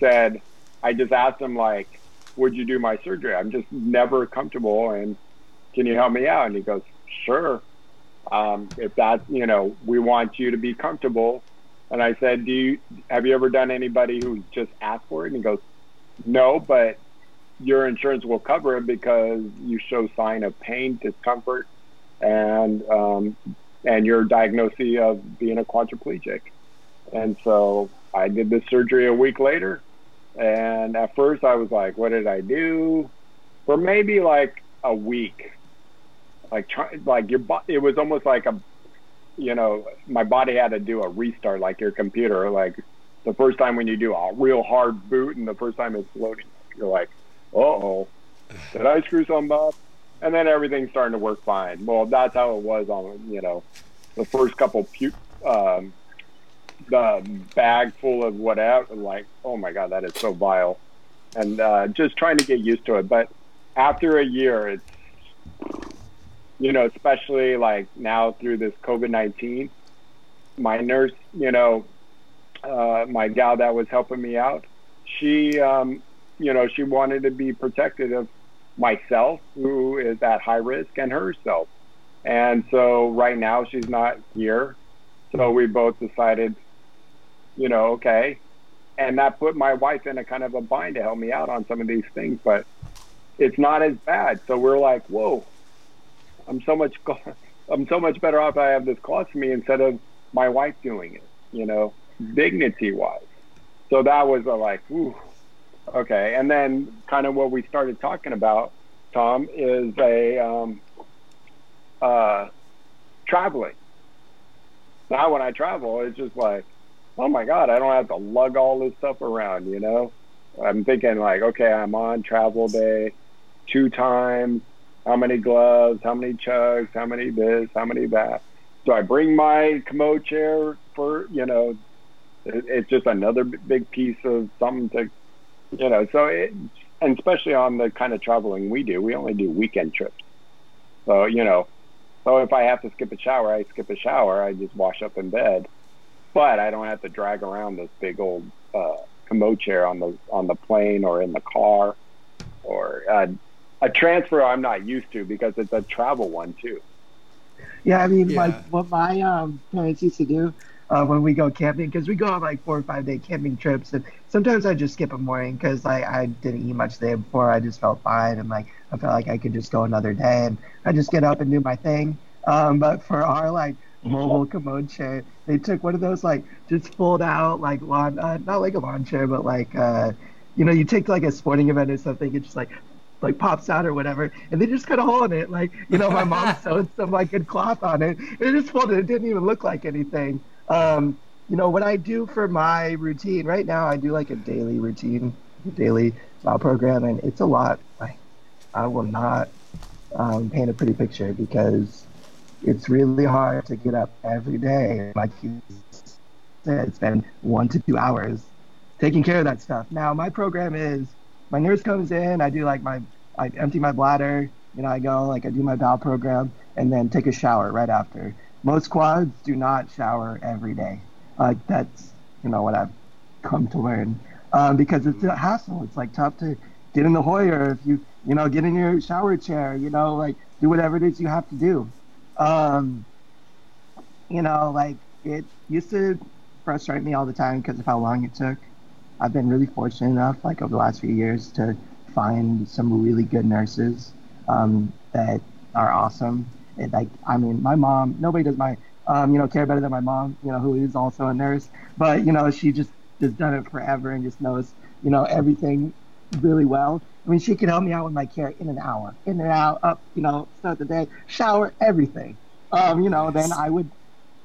said, I just asked him, like, would you do my surgery? I'm just never comfortable, and can you help me out? And he goes, sure. If that's, we want you to be comfortable And I said, have you ever done anybody who's just asked for it? And he goes, no, but your insurance will cover it because you show sign of pain, discomfort, and your diagnosis of being a quadriplegic. And so I did this surgery a week later. And at first I was like, what did I do? For maybe like a week, it was almost like a, you know, my body had to do a restart, like your computer, like the first time when you do a real hard boot and the first time it's loading, you're like, uh-oh, did I screw something up? And then everything's starting to work fine. Well, that's how it was on, you know, the first couple the bag full of whatever, like, oh my God, that is so vile. And just trying to get used to it. But after a year, it's, you know, especially like now through this COVID-19, my nurse, you know, my gal that was helping me out, she, you know, she wanted to be protective of myself, who is at high risk, and herself. And so right now she's not here. So we both decided, you know, okay. And that put my wife in a kind of a bind to help me out on some of these things, but it's not as bad. So we're like, whoa, I'm so much better off I have this colostomy instead of my wife doing it, you know, dignity-wise. So that was a like, ooh, okay. And then kind of what we started talking about, Tom, is a traveling. Now when I travel, it's just like, oh my God, I don't have to lug all this stuff around, you know? I'm thinking like, okay, I'm on travel day 2 times. How many gloves? How many chugs? How many this? How many that? So I bring my commode chair for, you know, it's just another big piece of something to, you know, so it, and especially on the kind of traveling we do, we only do weekend trips. So, you know, so if I have to skip a shower, I skip a shower. I just wash up in bed. But I don't have to drag around this big old commode chair on the plane or in the car, or a transfer I'm not used to because it's a travel one too. Yeah, I mean, yeah. Like what my parents used to do when we go camping, because we go on like 4 or 5 day camping trips, and sometimes I just skip a morning because like I didn't eat much the day before. I just felt fine, and like I felt like I could just go another day, and I just get up and do my thing. But for our like mobile commode chair, they took one of those like just fold out like lawn, not like a lawn chair, but like you know, you take like a sporting event or something, it just like pops out or whatever, and they just cut a hole in it, like, you know, my mom sewed some like good cloth on it, and it just folded. It didn't even look like anything. You know what I do for my routine right now, I do like a daily routine, a daily smile program, and it's a lot. Like I will not paint a pretty picture because it's really hard to get up every day, like you said, spend 1 to 2 hours taking care of that stuff. Now, my program is, my nurse comes in, I do like I empty my bladder, you know, I go, like I do my bowel program, and then take a shower right after. Most quads do not shower every day. Like that's, you know, what I've come to learn. Because it's a hassle, it's like tough to get in the Hoyer, if you know, get in your shower chair, you know, like do whatever it is you have to do. You know, like it used to frustrate me all the time because of how long it took. I've been really fortunate enough, like over the last few years, to find some really good nurses that are awesome. And like, I mean, my mom, nobody does my, you know, care better than my mom, you know, who is also a nurse, but you know, she just has done it forever and just knows, you know, everything really well. I mean, she can help me out with my care in an hour, up, you know, start the day, shower, everything. You know, then I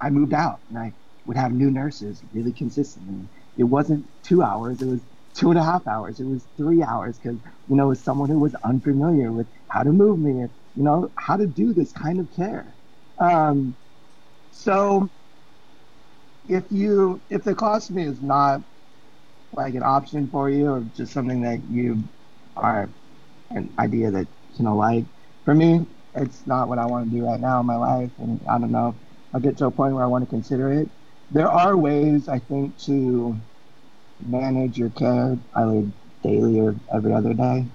moved out and I would have new nurses really consistently. It wasn't 2 hours, it was 2.5 hours, it was 3 hours, because, you know, it was someone who was unfamiliar with how to move me, and, you know, how to do this kind of care. So if the colostomy is not like an option for you, or just something that you are an idea that, you know, like for me, it's not what I want to do right now in my life, and I don't know, I'll get to a point where I want to consider it. There are ways, I think, to manage your care either daily or every other day.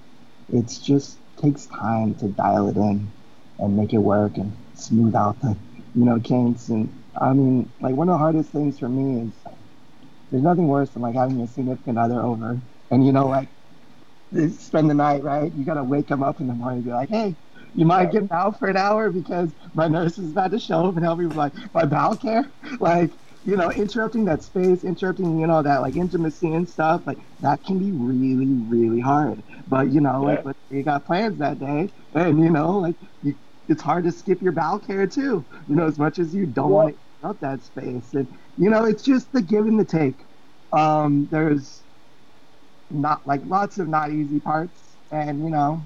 It's just takes time to dial it in and make it work and smooth out the, you know, kinks. And I mean, like one of the hardest things for me is there's nothing worse than like having a significant other over and, you know, like they spend the night, right? You got to wake them up in the morning and be like, hey, you might get out for an hour because my nurse is about to show up and help me with like my bowel care. Like, you know, interrupting that space, interrupting, you know, that like intimacy and stuff, like that can be really, really hard. But, you know, like let's say you got plans that day and, you know, like you, it's hard to skip your bowel care too, you know, as much as you don't want to interrupt that space. And, you know, it's just the give and the take. There's not like lots of not easy parts, and, you know,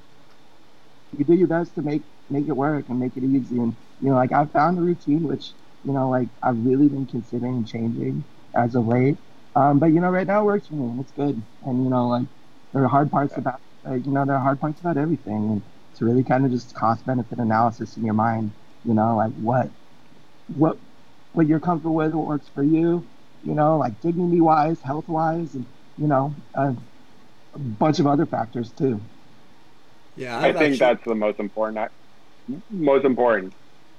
you do your best to make it work and make it easy. And, you know, like I found a routine, which, you know, like I've really been considering changing as of late. But, you know, right now it works for me and it's good. And, you know, like there are hard parts about, like, you know, there are hard parts about everything. And it's really kind of just cost benefit analysis in your mind, you know, like what you're comfortable with, what works for you, you know, like dignity wise, health wise, and, you know, a bunch of other factors too. Yeah, I think that's the most important.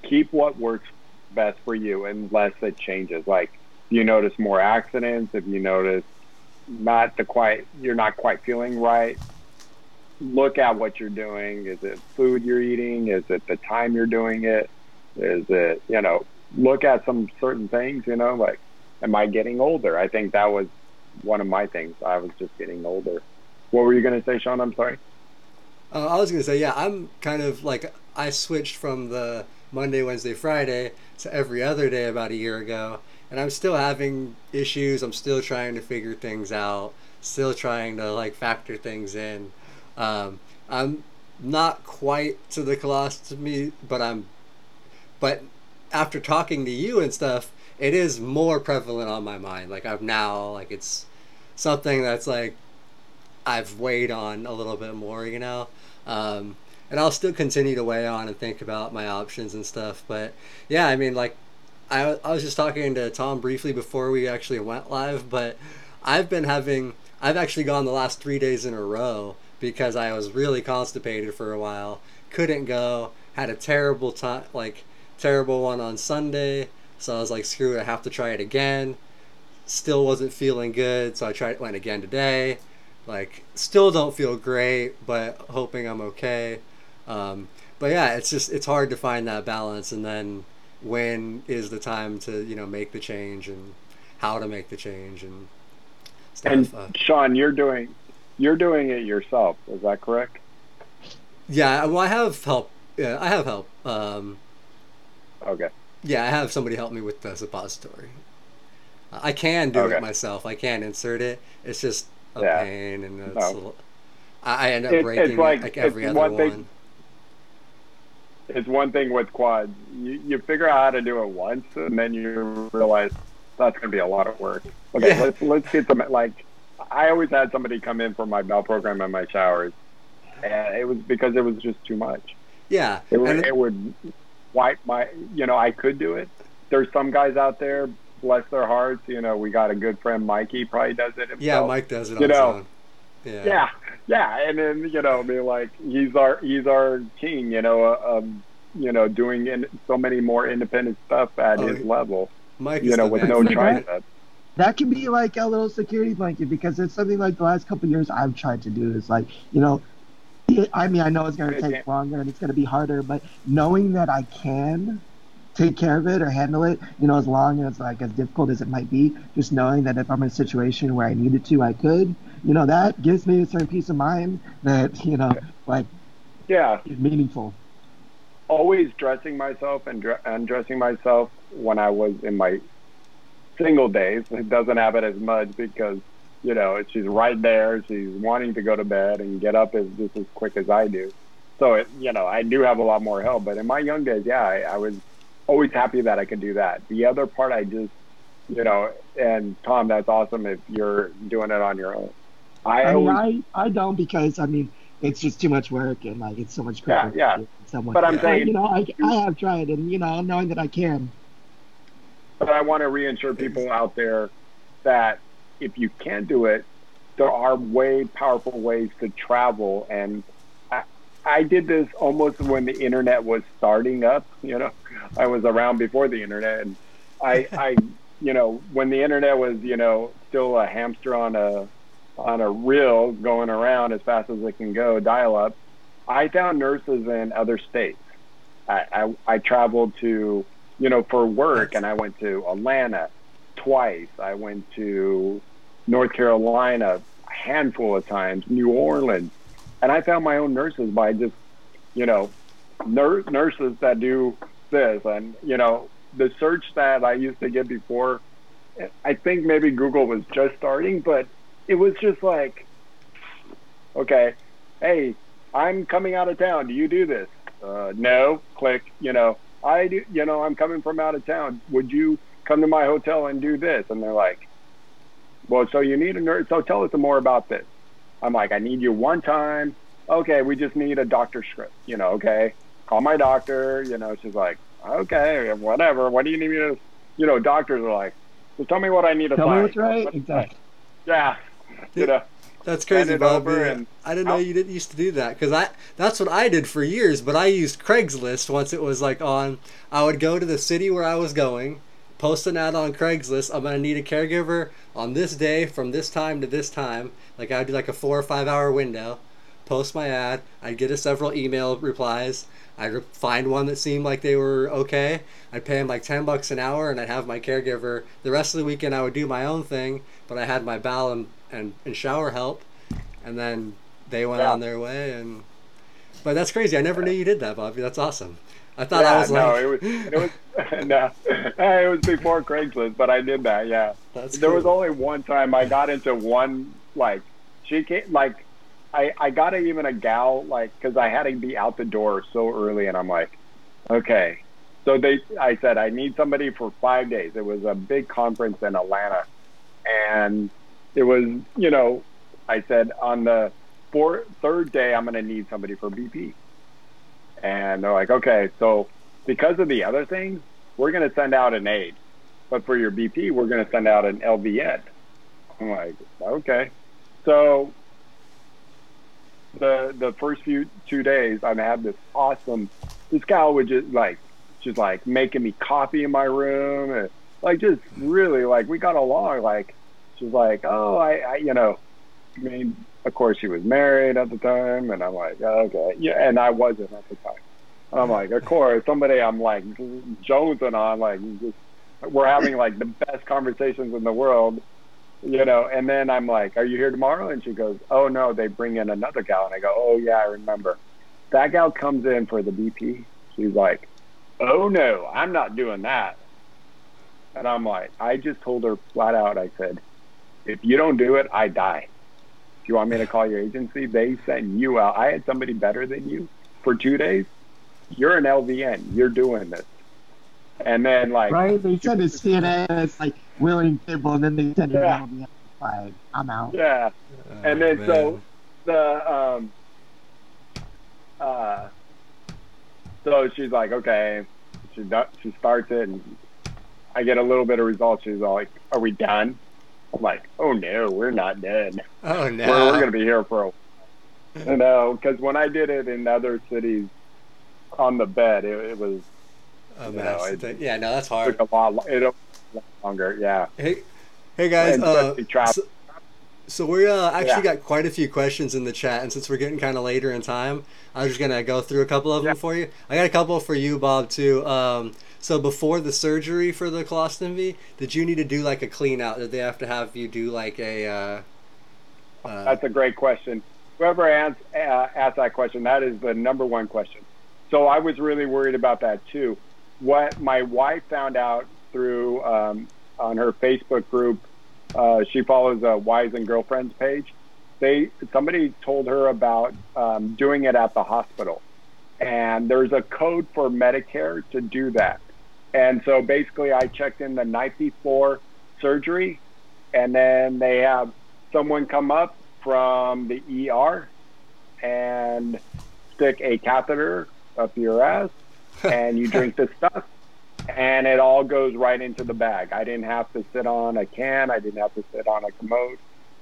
Keep what works best for you unless it changes. Like, you notice more accidents, if you notice you're not quite feeling right, look at what you're doing. Is it food you're eating? Is it the time you're doing it? Is it, you know, look at some certain things, you know, like, am I getting older? I think that was one of my things. I was just getting older. What were you going to say, Sean? I'm sorry. I was going to say, yeah, I'm kind of like, I switched from the Monday, Wednesday, Friday to every other day about a year ago, and I'm still having issues. I'm still trying to figure things out, still trying to like factor things in. I'm not quite to the colostomy, but after talking to you and stuff, it is more prevalent on my mind. Like I've now, like it's something that's like, I've weighed on a little bit more, you know, and I'll still continue to weigh on and think about my options and stuff. But yeah, I mean, like I was just talking to Tom briefly before we actually went live, but I've actually gone the last 3 days in a row because I was really constipated for a while, couldn't go, had a terrible time, like terrible one on Sunday. So I was like, screw it, I have to try it again. Still wasn't feeling good. So I went again today. Like, still don't feel great, but hoping I'm okay. But yeah, it's just, it's hard to find that balance. And then when is the time to, you know, make the change and how to make the change and stuff. And Sean, you're doing it yourself. Is that correct? Yeah. Well, I have help. Yeah, I have help. Okay. Yeah. I have somebody help me with the suppository. I can do it myself. I can insert it. It's just, pain, and it's I end up breaking like every other one. It's one thing with quads. You figure out how to do it once, and then you realize that's going to be a lot of work. Okay, let's get some. Like, I always had somebody come in for my bowel program and my showers, and it was because it was just too much. Yeah, it would wipe my. You know, I could do it. There's some guys out there. Bless their hearts, you know, we got a good friend, Mikey, probably does it himself. Yeah, Mike does it on his own. Yeah, and then, you know, I mean, like, he's our king, you know, doing so many more independent stuff at his level, Mike, you know, with no tricep. That can be, like, a little security blanket, because it's something, like, the last couple of years I've tried to do is, like, you know, I mean, I know it's going to take longer and it's going to be harder, but knowing that I can take care of it or handle it, you know, as long as like as difficult as it might be, just knowing that if I'm in a situation where I needed to, I could, you know, that gives me a certain peace of mind that, you know, like, yeah, it's meaningful. Always dressing myself and undressing myself when I was in my single days. It doesn't happen as much because, you know, she's right there. She's wanting to go to bed and get up just as quick as I do. So, you know, I do have a lot more help. But in my young days, yeah, I was always happy that I could do that. The other part I just, you know, and Tom, that's awesome if you're doing it on your own. I don't, because I mean, it's just too much work and like it's so much crap. Yeah, yeah. But I'm saying, you know, I have tried, and you know, knowing that I can. But I want to reassure people out there that if you can do it, there are way powerful ways to travel. And I did this almost when the internet was starting up, you know, I was around before the internet, and I you know, when the internet was, you know, still a hamster on a reel going around as fast as it can go, dial up, I found nurses in other states. I traveled to, you know, for work, and I went to Atlanta twice. I went to North Carolina a handful of times, New Orleans, and I found my own nurses by just, you know, nurses that do this. And, you know, the search that I used to get before, I think maybe Google was just starting, but it was just like, okay, hey, I'm coming out of town. Do you do this? No, click, you know, I do, you know, I'm coming from out of town. Would you come to my hotel and do this? And they're like, well, so you need a nurse. So tell us some more about this. I'm like, I need you one time. Okay. We just need a doctor script, you know, okay. Call my doctor, you know, she's like, okay, whatever. What do you need me to, you know, doctors are like, just tell me what I need to find. Tell me what's right. Exactly. Yeah. You know. That's crazy, Bob. Yeah. I didn't know you didn't used to do that, because that's what I did for years, but I used Craigslist once it was like on. I would go to the city where I was going, post an ad on Craigslist, I'm going to need a caregiver on this day from this time to this time. Like I would do like a 4 or 5 hour window, post my ad, I'd get several email replies, I'd find one that seemed like they were okay, I'd pay them like $10 an hour, and I'd have my caregiver. The rest of the weekend I would do my own thing, but I had my bowel and shower help, and then they went on their way. And but that's crazy, I never knew you did that, Bobby. That's awesome. I thought I was it was no, it was before Craigslist, but I did that. Yeah, that's there cool. was only one time I got into one, like she came, like I got even a gal, like, because I had to be out the door so early, and I'm like, okay, so I said I need somebody for 5 days. It was a big conference in Atlanta, and it was, you know, I said on the third day, I'm going to need somebody for BP. And they're like, okay, so because of the other things, we're going to send out an aide. But for your BP, we're going to send out an LVN. I'm like, okay. So the first few 2 days, I've had this awesome, this gal would just like, she's like making me coffee in my room. And like, just really like, we got along. Like, she's like, oh, I you know, I mean, of course she was married at the time, and I'm like, oh, okay, yeah, and I wasn't at the time. And I'm like, of course, somebody I'm like Jones and I, like, just, we're having like the best conversations in the world, you know. And then I'm like, are you here tomorrow? And she goes, oh no, they bring in another gal. And I go, oh yeah, I remember. That gal comes in for the BP. She's like, oh no, I'm not doing that. And I'm like, I just told her flat out, I said, if you don't do it, I die. If you want me to call your agency, they send you out. I had somebody better than you for 2 days. You're an LVN. You're doing this. And then, like... Right? They send a CNS, like, willing people, and then they send an LVN. Like, I'm out. Yeah. And then, so, so she's like, okay. She starts it, and I get a little bit of results. She's all like, are we done? I'm like, oh no, we're not done. Oh no, we're going to be here for a while. You know, because when I did it in other cities on the bed, it was, oh, you know, that's hard. It took a lot, it took a lot longer, yeah. Hey guys, so we actually got quite a few questions in the chat, and since we're getting kind of later in time, I'm just going to go through a couple of them for you. I got a couple for you, Bob, too. So before the surgery for the colostomy, did you need to do like a clean out? Did they have to have you do like a... That's a great question. Whoever asked that question, that is the number one question. So I was really worried about that too. What my wife found out through on her Facebook group, she follows a Wives and Girlfriends page. Somebody told her about doing it at the hospital. And there's a code for Medicare to do that. And so basically I checked in the night before surgery, and then they have someone come up from the ER and stick a catheter up your ass, and you drink this stuff, and it all goes right into the bag. I didn't have to sit on a can. I didn't have to sit on a commode.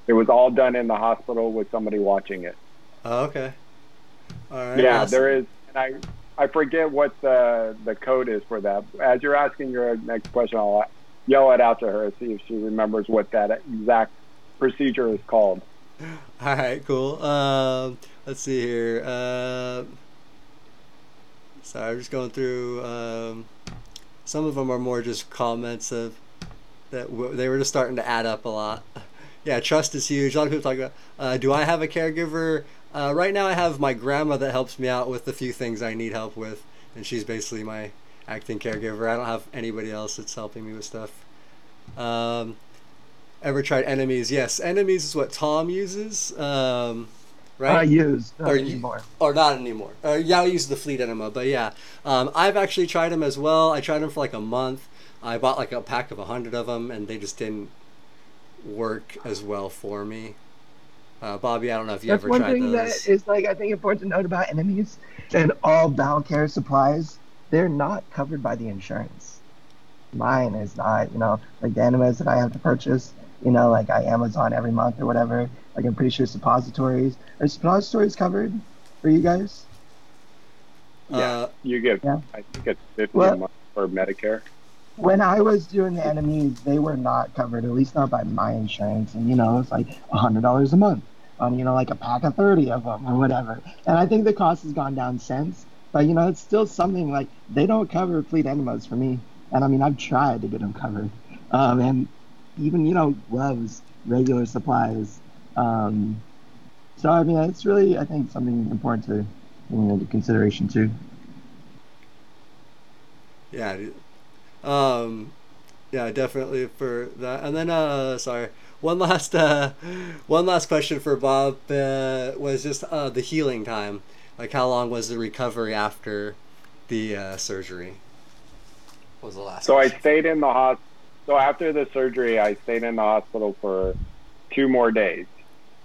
It was all done in the hospital with somebody watching it. Oh, okay. All right. Yeah, awesome. There is. And I forget what the code is for that. As you're asking your next question, I'll yell it out to her, see if she remembers what that exact procedure is called. All right, cool. Let's see here. Sorry, I'm just going through. Some of them are more just comments of that they were just starting to add up a lot. Yeah, trust is huge. A lot of people talk about, do I have a caregiver? Right now I have my grandma that helps me out with the few things I need help with, and she's basically my acting caregiver. I don't have anybody else that's helping me with stuff. Ever tried enemies? Yes, enemies is what Tom uses, right? I use, not anymore. Yeah, I use the Fleet enema, but yeah. I've actually tried them as well. I tried them for like a month. I bought like a pack of 100 of them, and they just didn't work as well for me. Bobby, I don't know if you ever tried those. That's one thing that is, like, I think important to note about enemies and all bowel care supplies, they're not covered by the insurance. Mine is not, you know, like the enemas that I have to purchase, you know, like I Amazon every month or whatever. Like, I'm pretty sure suppositories. Are suppositories covered for you guys? Yeah, you get, I think it's 50 a month for Medicare. When I was doing the enemies, they were not covered, at least not by my insurance. And, you know, it's like $100 a month on, you know, like a pack of 30 of them or whatever. And I think the cost has gone down since. But, you know, it's still something like they don't cover Fleet enemas for me. And, I mean, I've tried to get them covered. And even, you know, gloves, regular supplies. So, I mean, it's really, I think, something important to, you know, into consideration, too. Yeah, yeah, definitely for that. And then, sorry, one last question for Bob was just the healing time. Like, how long was the recovery after the surgery? What was the last? I stayed in the hospital. So after the surgery, I stayed in the hospital for 2 more days.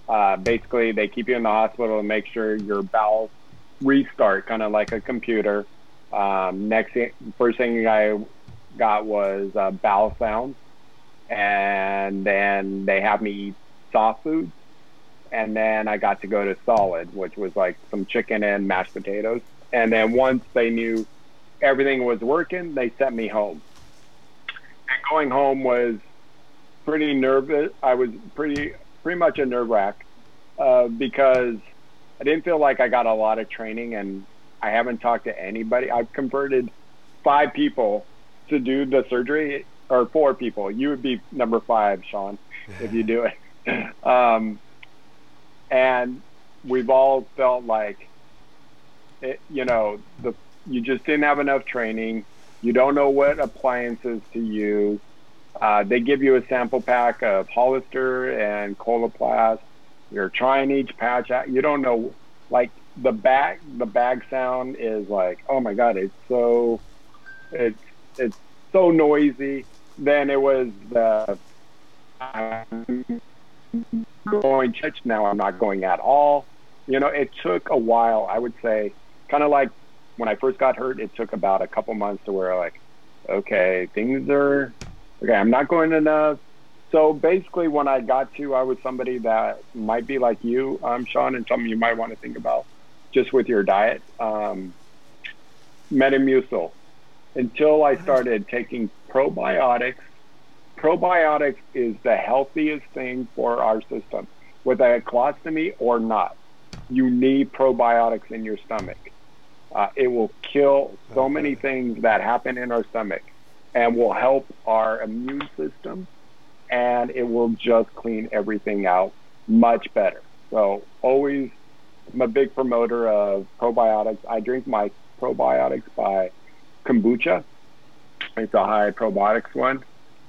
Basically, they keep you in the hospital to make sure your bowels restart, kind of like a computer. First thing I got was bowel sounds, and then they have me eat soft food, and then I got to go to solid, which was like some chicken and mashed potatoes. And then once they knew everything was working, they sent me home. And going home was pretty nervous. I was pretty much a nerve wrack because I didn't feel like I got a lot of training, and I haven't talked to anybody. I've converted 5 people to do the surgery, or 4 people. You would be number 5, Sean, if you do it. And we've all felt like, you just didn't have enough training. You don't know what appliances to use. They give you a sample pack of Hollister and Coloplast. You're trying each patch out. You don't know, like, the bag sound is like, oh my God, it's so noisy. Then it was I'm going church, now I'm not going at all. You know, it took a while. I would say, kind of like when I first got hurt, it took about a couple months to where, like, okay, things are okay, I'm not going enough. So basically, when I got to, I was somebody that might be like you, Sean, and something you might want to think about just with your diet. Metamucil. Until I started taking probiotics. Probiotics is the healthiest thing for our system. With a colostomy or not, you need probiotics in your stomach. It will kill so many things that happen in our stomach and will help our immune system, and it will just clean everything out much better. So always, I'm a big promoter of probiotics. I drink my probiotics by kombucha. It's a high probiotics one,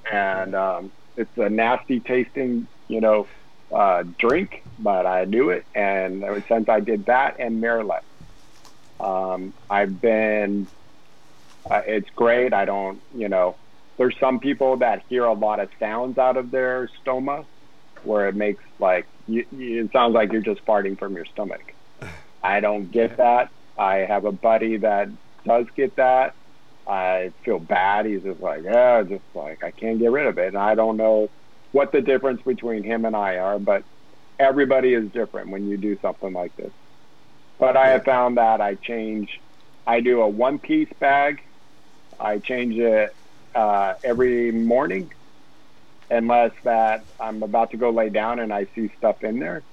and it's a nasty tasting, drink, but I do it. And since I did that and Miralax, I've been, it's great. I don't, there's some people that hear a lot of sounds out of their stoma where it makes like, it sounds like you're just farting from your stomach. I don't get that. I have a buddy that does get that. I feel bad. He's just like, I can't get rid of it. And I don't know what the difference between him and I are, but everybody is different when you do something like this. But I have found that I do a 1-piece bag. I change it every morning, unless that I'm about to go lay down and I see stuff in there.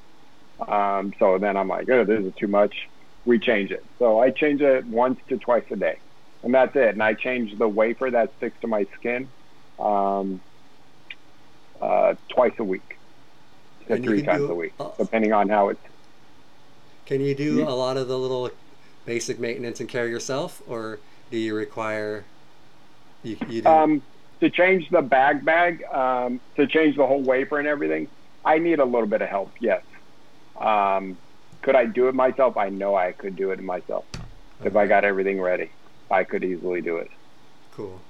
So then I'm like, oh, this is too much. We change it. So I change it once to twice a day, and that's it. And I change the wafer that sticks to my skin twice a week to three times a week, depending on how it's. Can you do a lot of the little basic maintenance and care yourself, or do you require you do? To change the bag, to change the whole wafer and everything, I need a little bit of help, yes. Could I do it myself? I know I could do it myself. Okay. If I got everything ready, I could easily do it. Cool.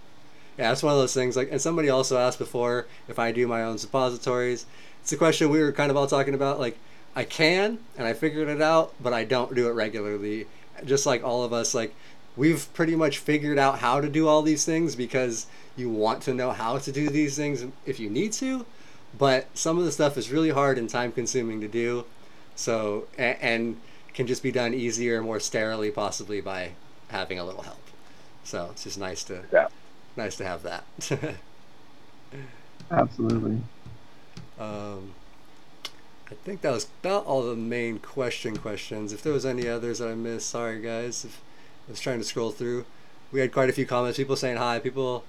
Yeah, that's one of those things. Like, and somebody also asked before if I do my own suppositories. It's a question we were kind of all talking about. Like, I can, and I figured it out, but I don't do it regularly. Just like all of us, like, we've pretty much figured out how to do all these things because you want to know how to do these things if you need to. But some of the stuff is really hard and time-consuming to do. So, and can just be done easier and more sterilely, possibly, by having a little help. So it's just nice to, nice to have that. Absolutely. I think that was about all the main questions. If there was any others that I missed, sorry guys. If I was trying to scroll through, we had quite a few comments. People saying hi. People,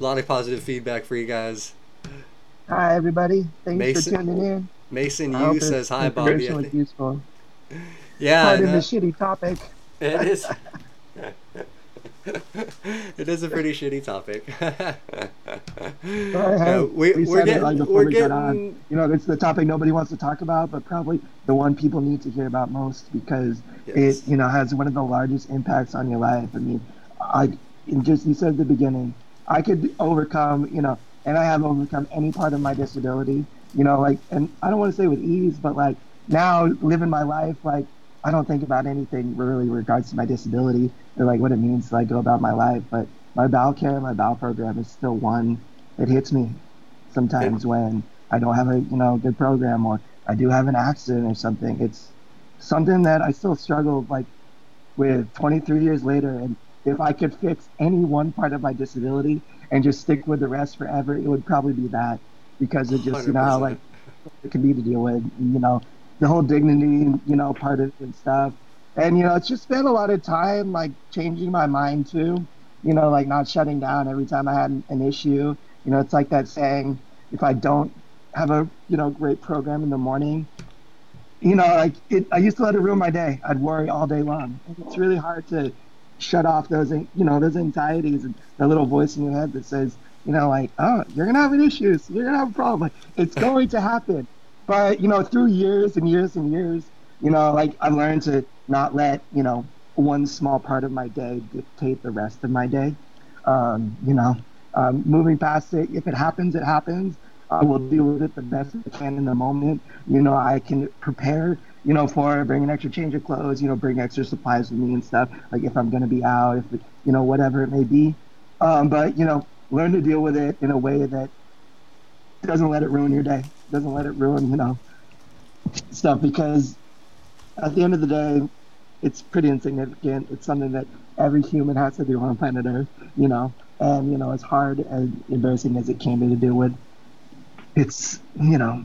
a lot of positive feedback for you guys. Hi everybody. Thanks for tuning in. Mason Yu says hi, Bobby. I think. Useful. Yeah, part of the shitty topic. It is. It is a pretty shitty topic. We're getting. You know, it's the topic nobody wants to talk about, but probably the one people need to hear about most because it, you know, has one of the largest impacts on your life. I mean, just you said at the beginning, I could overcome, you know, and I have overcome any part of my disability. You know, like, and I don't want to say with ease, but like now living my life, like I don't think about anything really regards to my disability or like what it means to like go about my life. But my bowel care, my bowel program is still one that hits me sometimes when I don't have a, you know, good program or I do have an accident or something. It's something that I still struggle like with 23 years later. And if I could fix any one part of my disability and just stick with the rest forever, it would probably be that. Because it just, you know, how, like, it can be to deal with, you know, the whole dignity, you know, part of it and stuff. And, you know, it's just been a lot of time, like, changing my mind, too. You know, like, not shutting down every time I had an issue. You know, it's like that saying, if I don't have a, you know, great program in the morning, you know, like, I used to let it ruin my day. I'd worry all day long. It's really hard to shut off those, you know, those anxieties and the little voice in your head that says, you know, like, oh, you're going to have an issue. So you're going to have a problem. Like, it's going to happen. But, you know, through years and years and years, you know, like, I've learned to not let, you know, one small part of my day dictate the rest of my day. You know, moving past it, if it happens, it happens. I will deal with it the best I can in the moment. You know, I can prepare, you know, bring an extra change of clothes, you know, bring extra supplies with me and stuff. Like, if I'm going to be out, if, you know, whatever it may be. But, you know, learn to deal with it in a way that doesn't let it ruin your day, doesn't let it ruin, you know, stuff, because at the end of the day, it's pretty insignificant. It's something that every human has to do on planet Earth, you know, and, you know, as hard and embarrassing as it can be to deal with, it's, you know,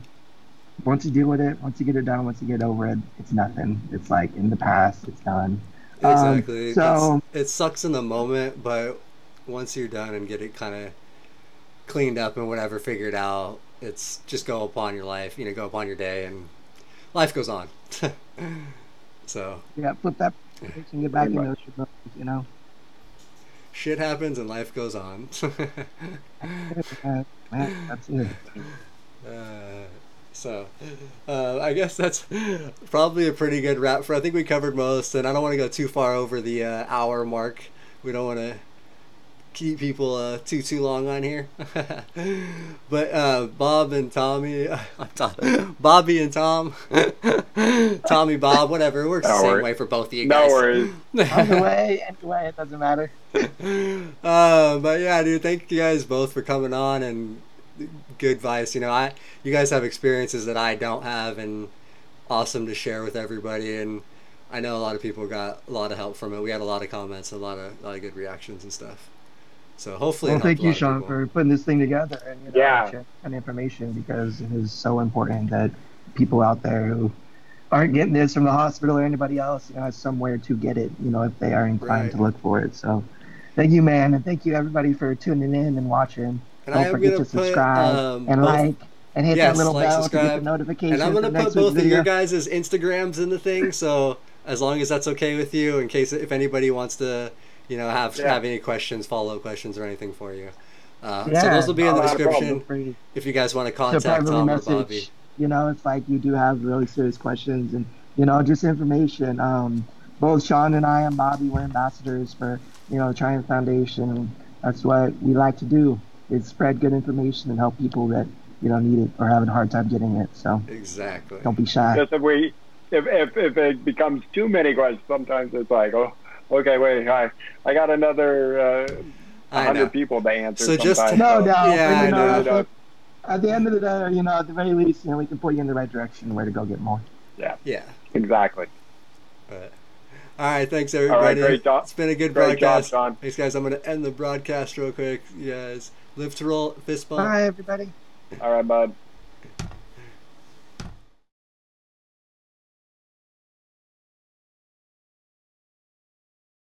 once you deal with it, once you get it done, once you get over it, it's nothing. It's like in the past, it's done. Exactly. So it sucks in the moment, but once you're done and get it kind of cleaned up and whatever figured out, it's just go upon your life, you know, go upon your day, and life goes on. So yeah, flip that and get back in those, you know, shit happens and life goes on. That's it. I guess that's probably a pretty good wrap for. I think we covered most, and I don't want to go too far over the hour mark. We don't want to keep people too long on here. But Bob and Tommy, Bobby and Tom, Tommy, Bob, whatever, it works the same way for both of you guys. No worries. Either way, it doesn't matter. But yeah, dude, thank you guys both for coming on and good advice. You know, you guys have experiences that I don't have, and awesome to share with everybody. And I know a lot of people got a lot of help from it. We had a lot of comments, a lot of good reactions and stuff. So hopefully, well, thank you, Sean, for putting this thing together and and information, because it is so important that people out there who aren't getting this from the hospital or anybody else, has somewhere to get it, if they are inclined to look for it. So, thank you, man, and thank you everybody for tuning in and watching. And don't forget to subscribe and like. And hit that little bell to get the notifications. And I'm going to put both of your guys' Instagrams in the thing, so as long as that's okay with you, in case if anybody wants to, have any questions, follow-up questions or anything for you. So those will be in the description if you guys want to contact Tom or Bobby. It's like you do have really serious questions and, just information. Both Sean and I and Bobby, we're ambassadors for, Triumph Foundation. And that's what we like to do, is spread good information and help people that, need it or having a hard time getting it. So exactly, don't be shy. Just if it becomes too many questions, sometimes it's like, I got another 100 people to answer. So sometimes. At the end of the day, at the very least, we can point you in the right direction where to go get more. Yeah, exactly. All right, thanks everybody. All right, great job. It's been a good broadcast. Job, Sean. Thanks, guys. I'm going to end the broadcast real quick. You guys, live to roll, fist bump. Bye, everybody. All right, bud.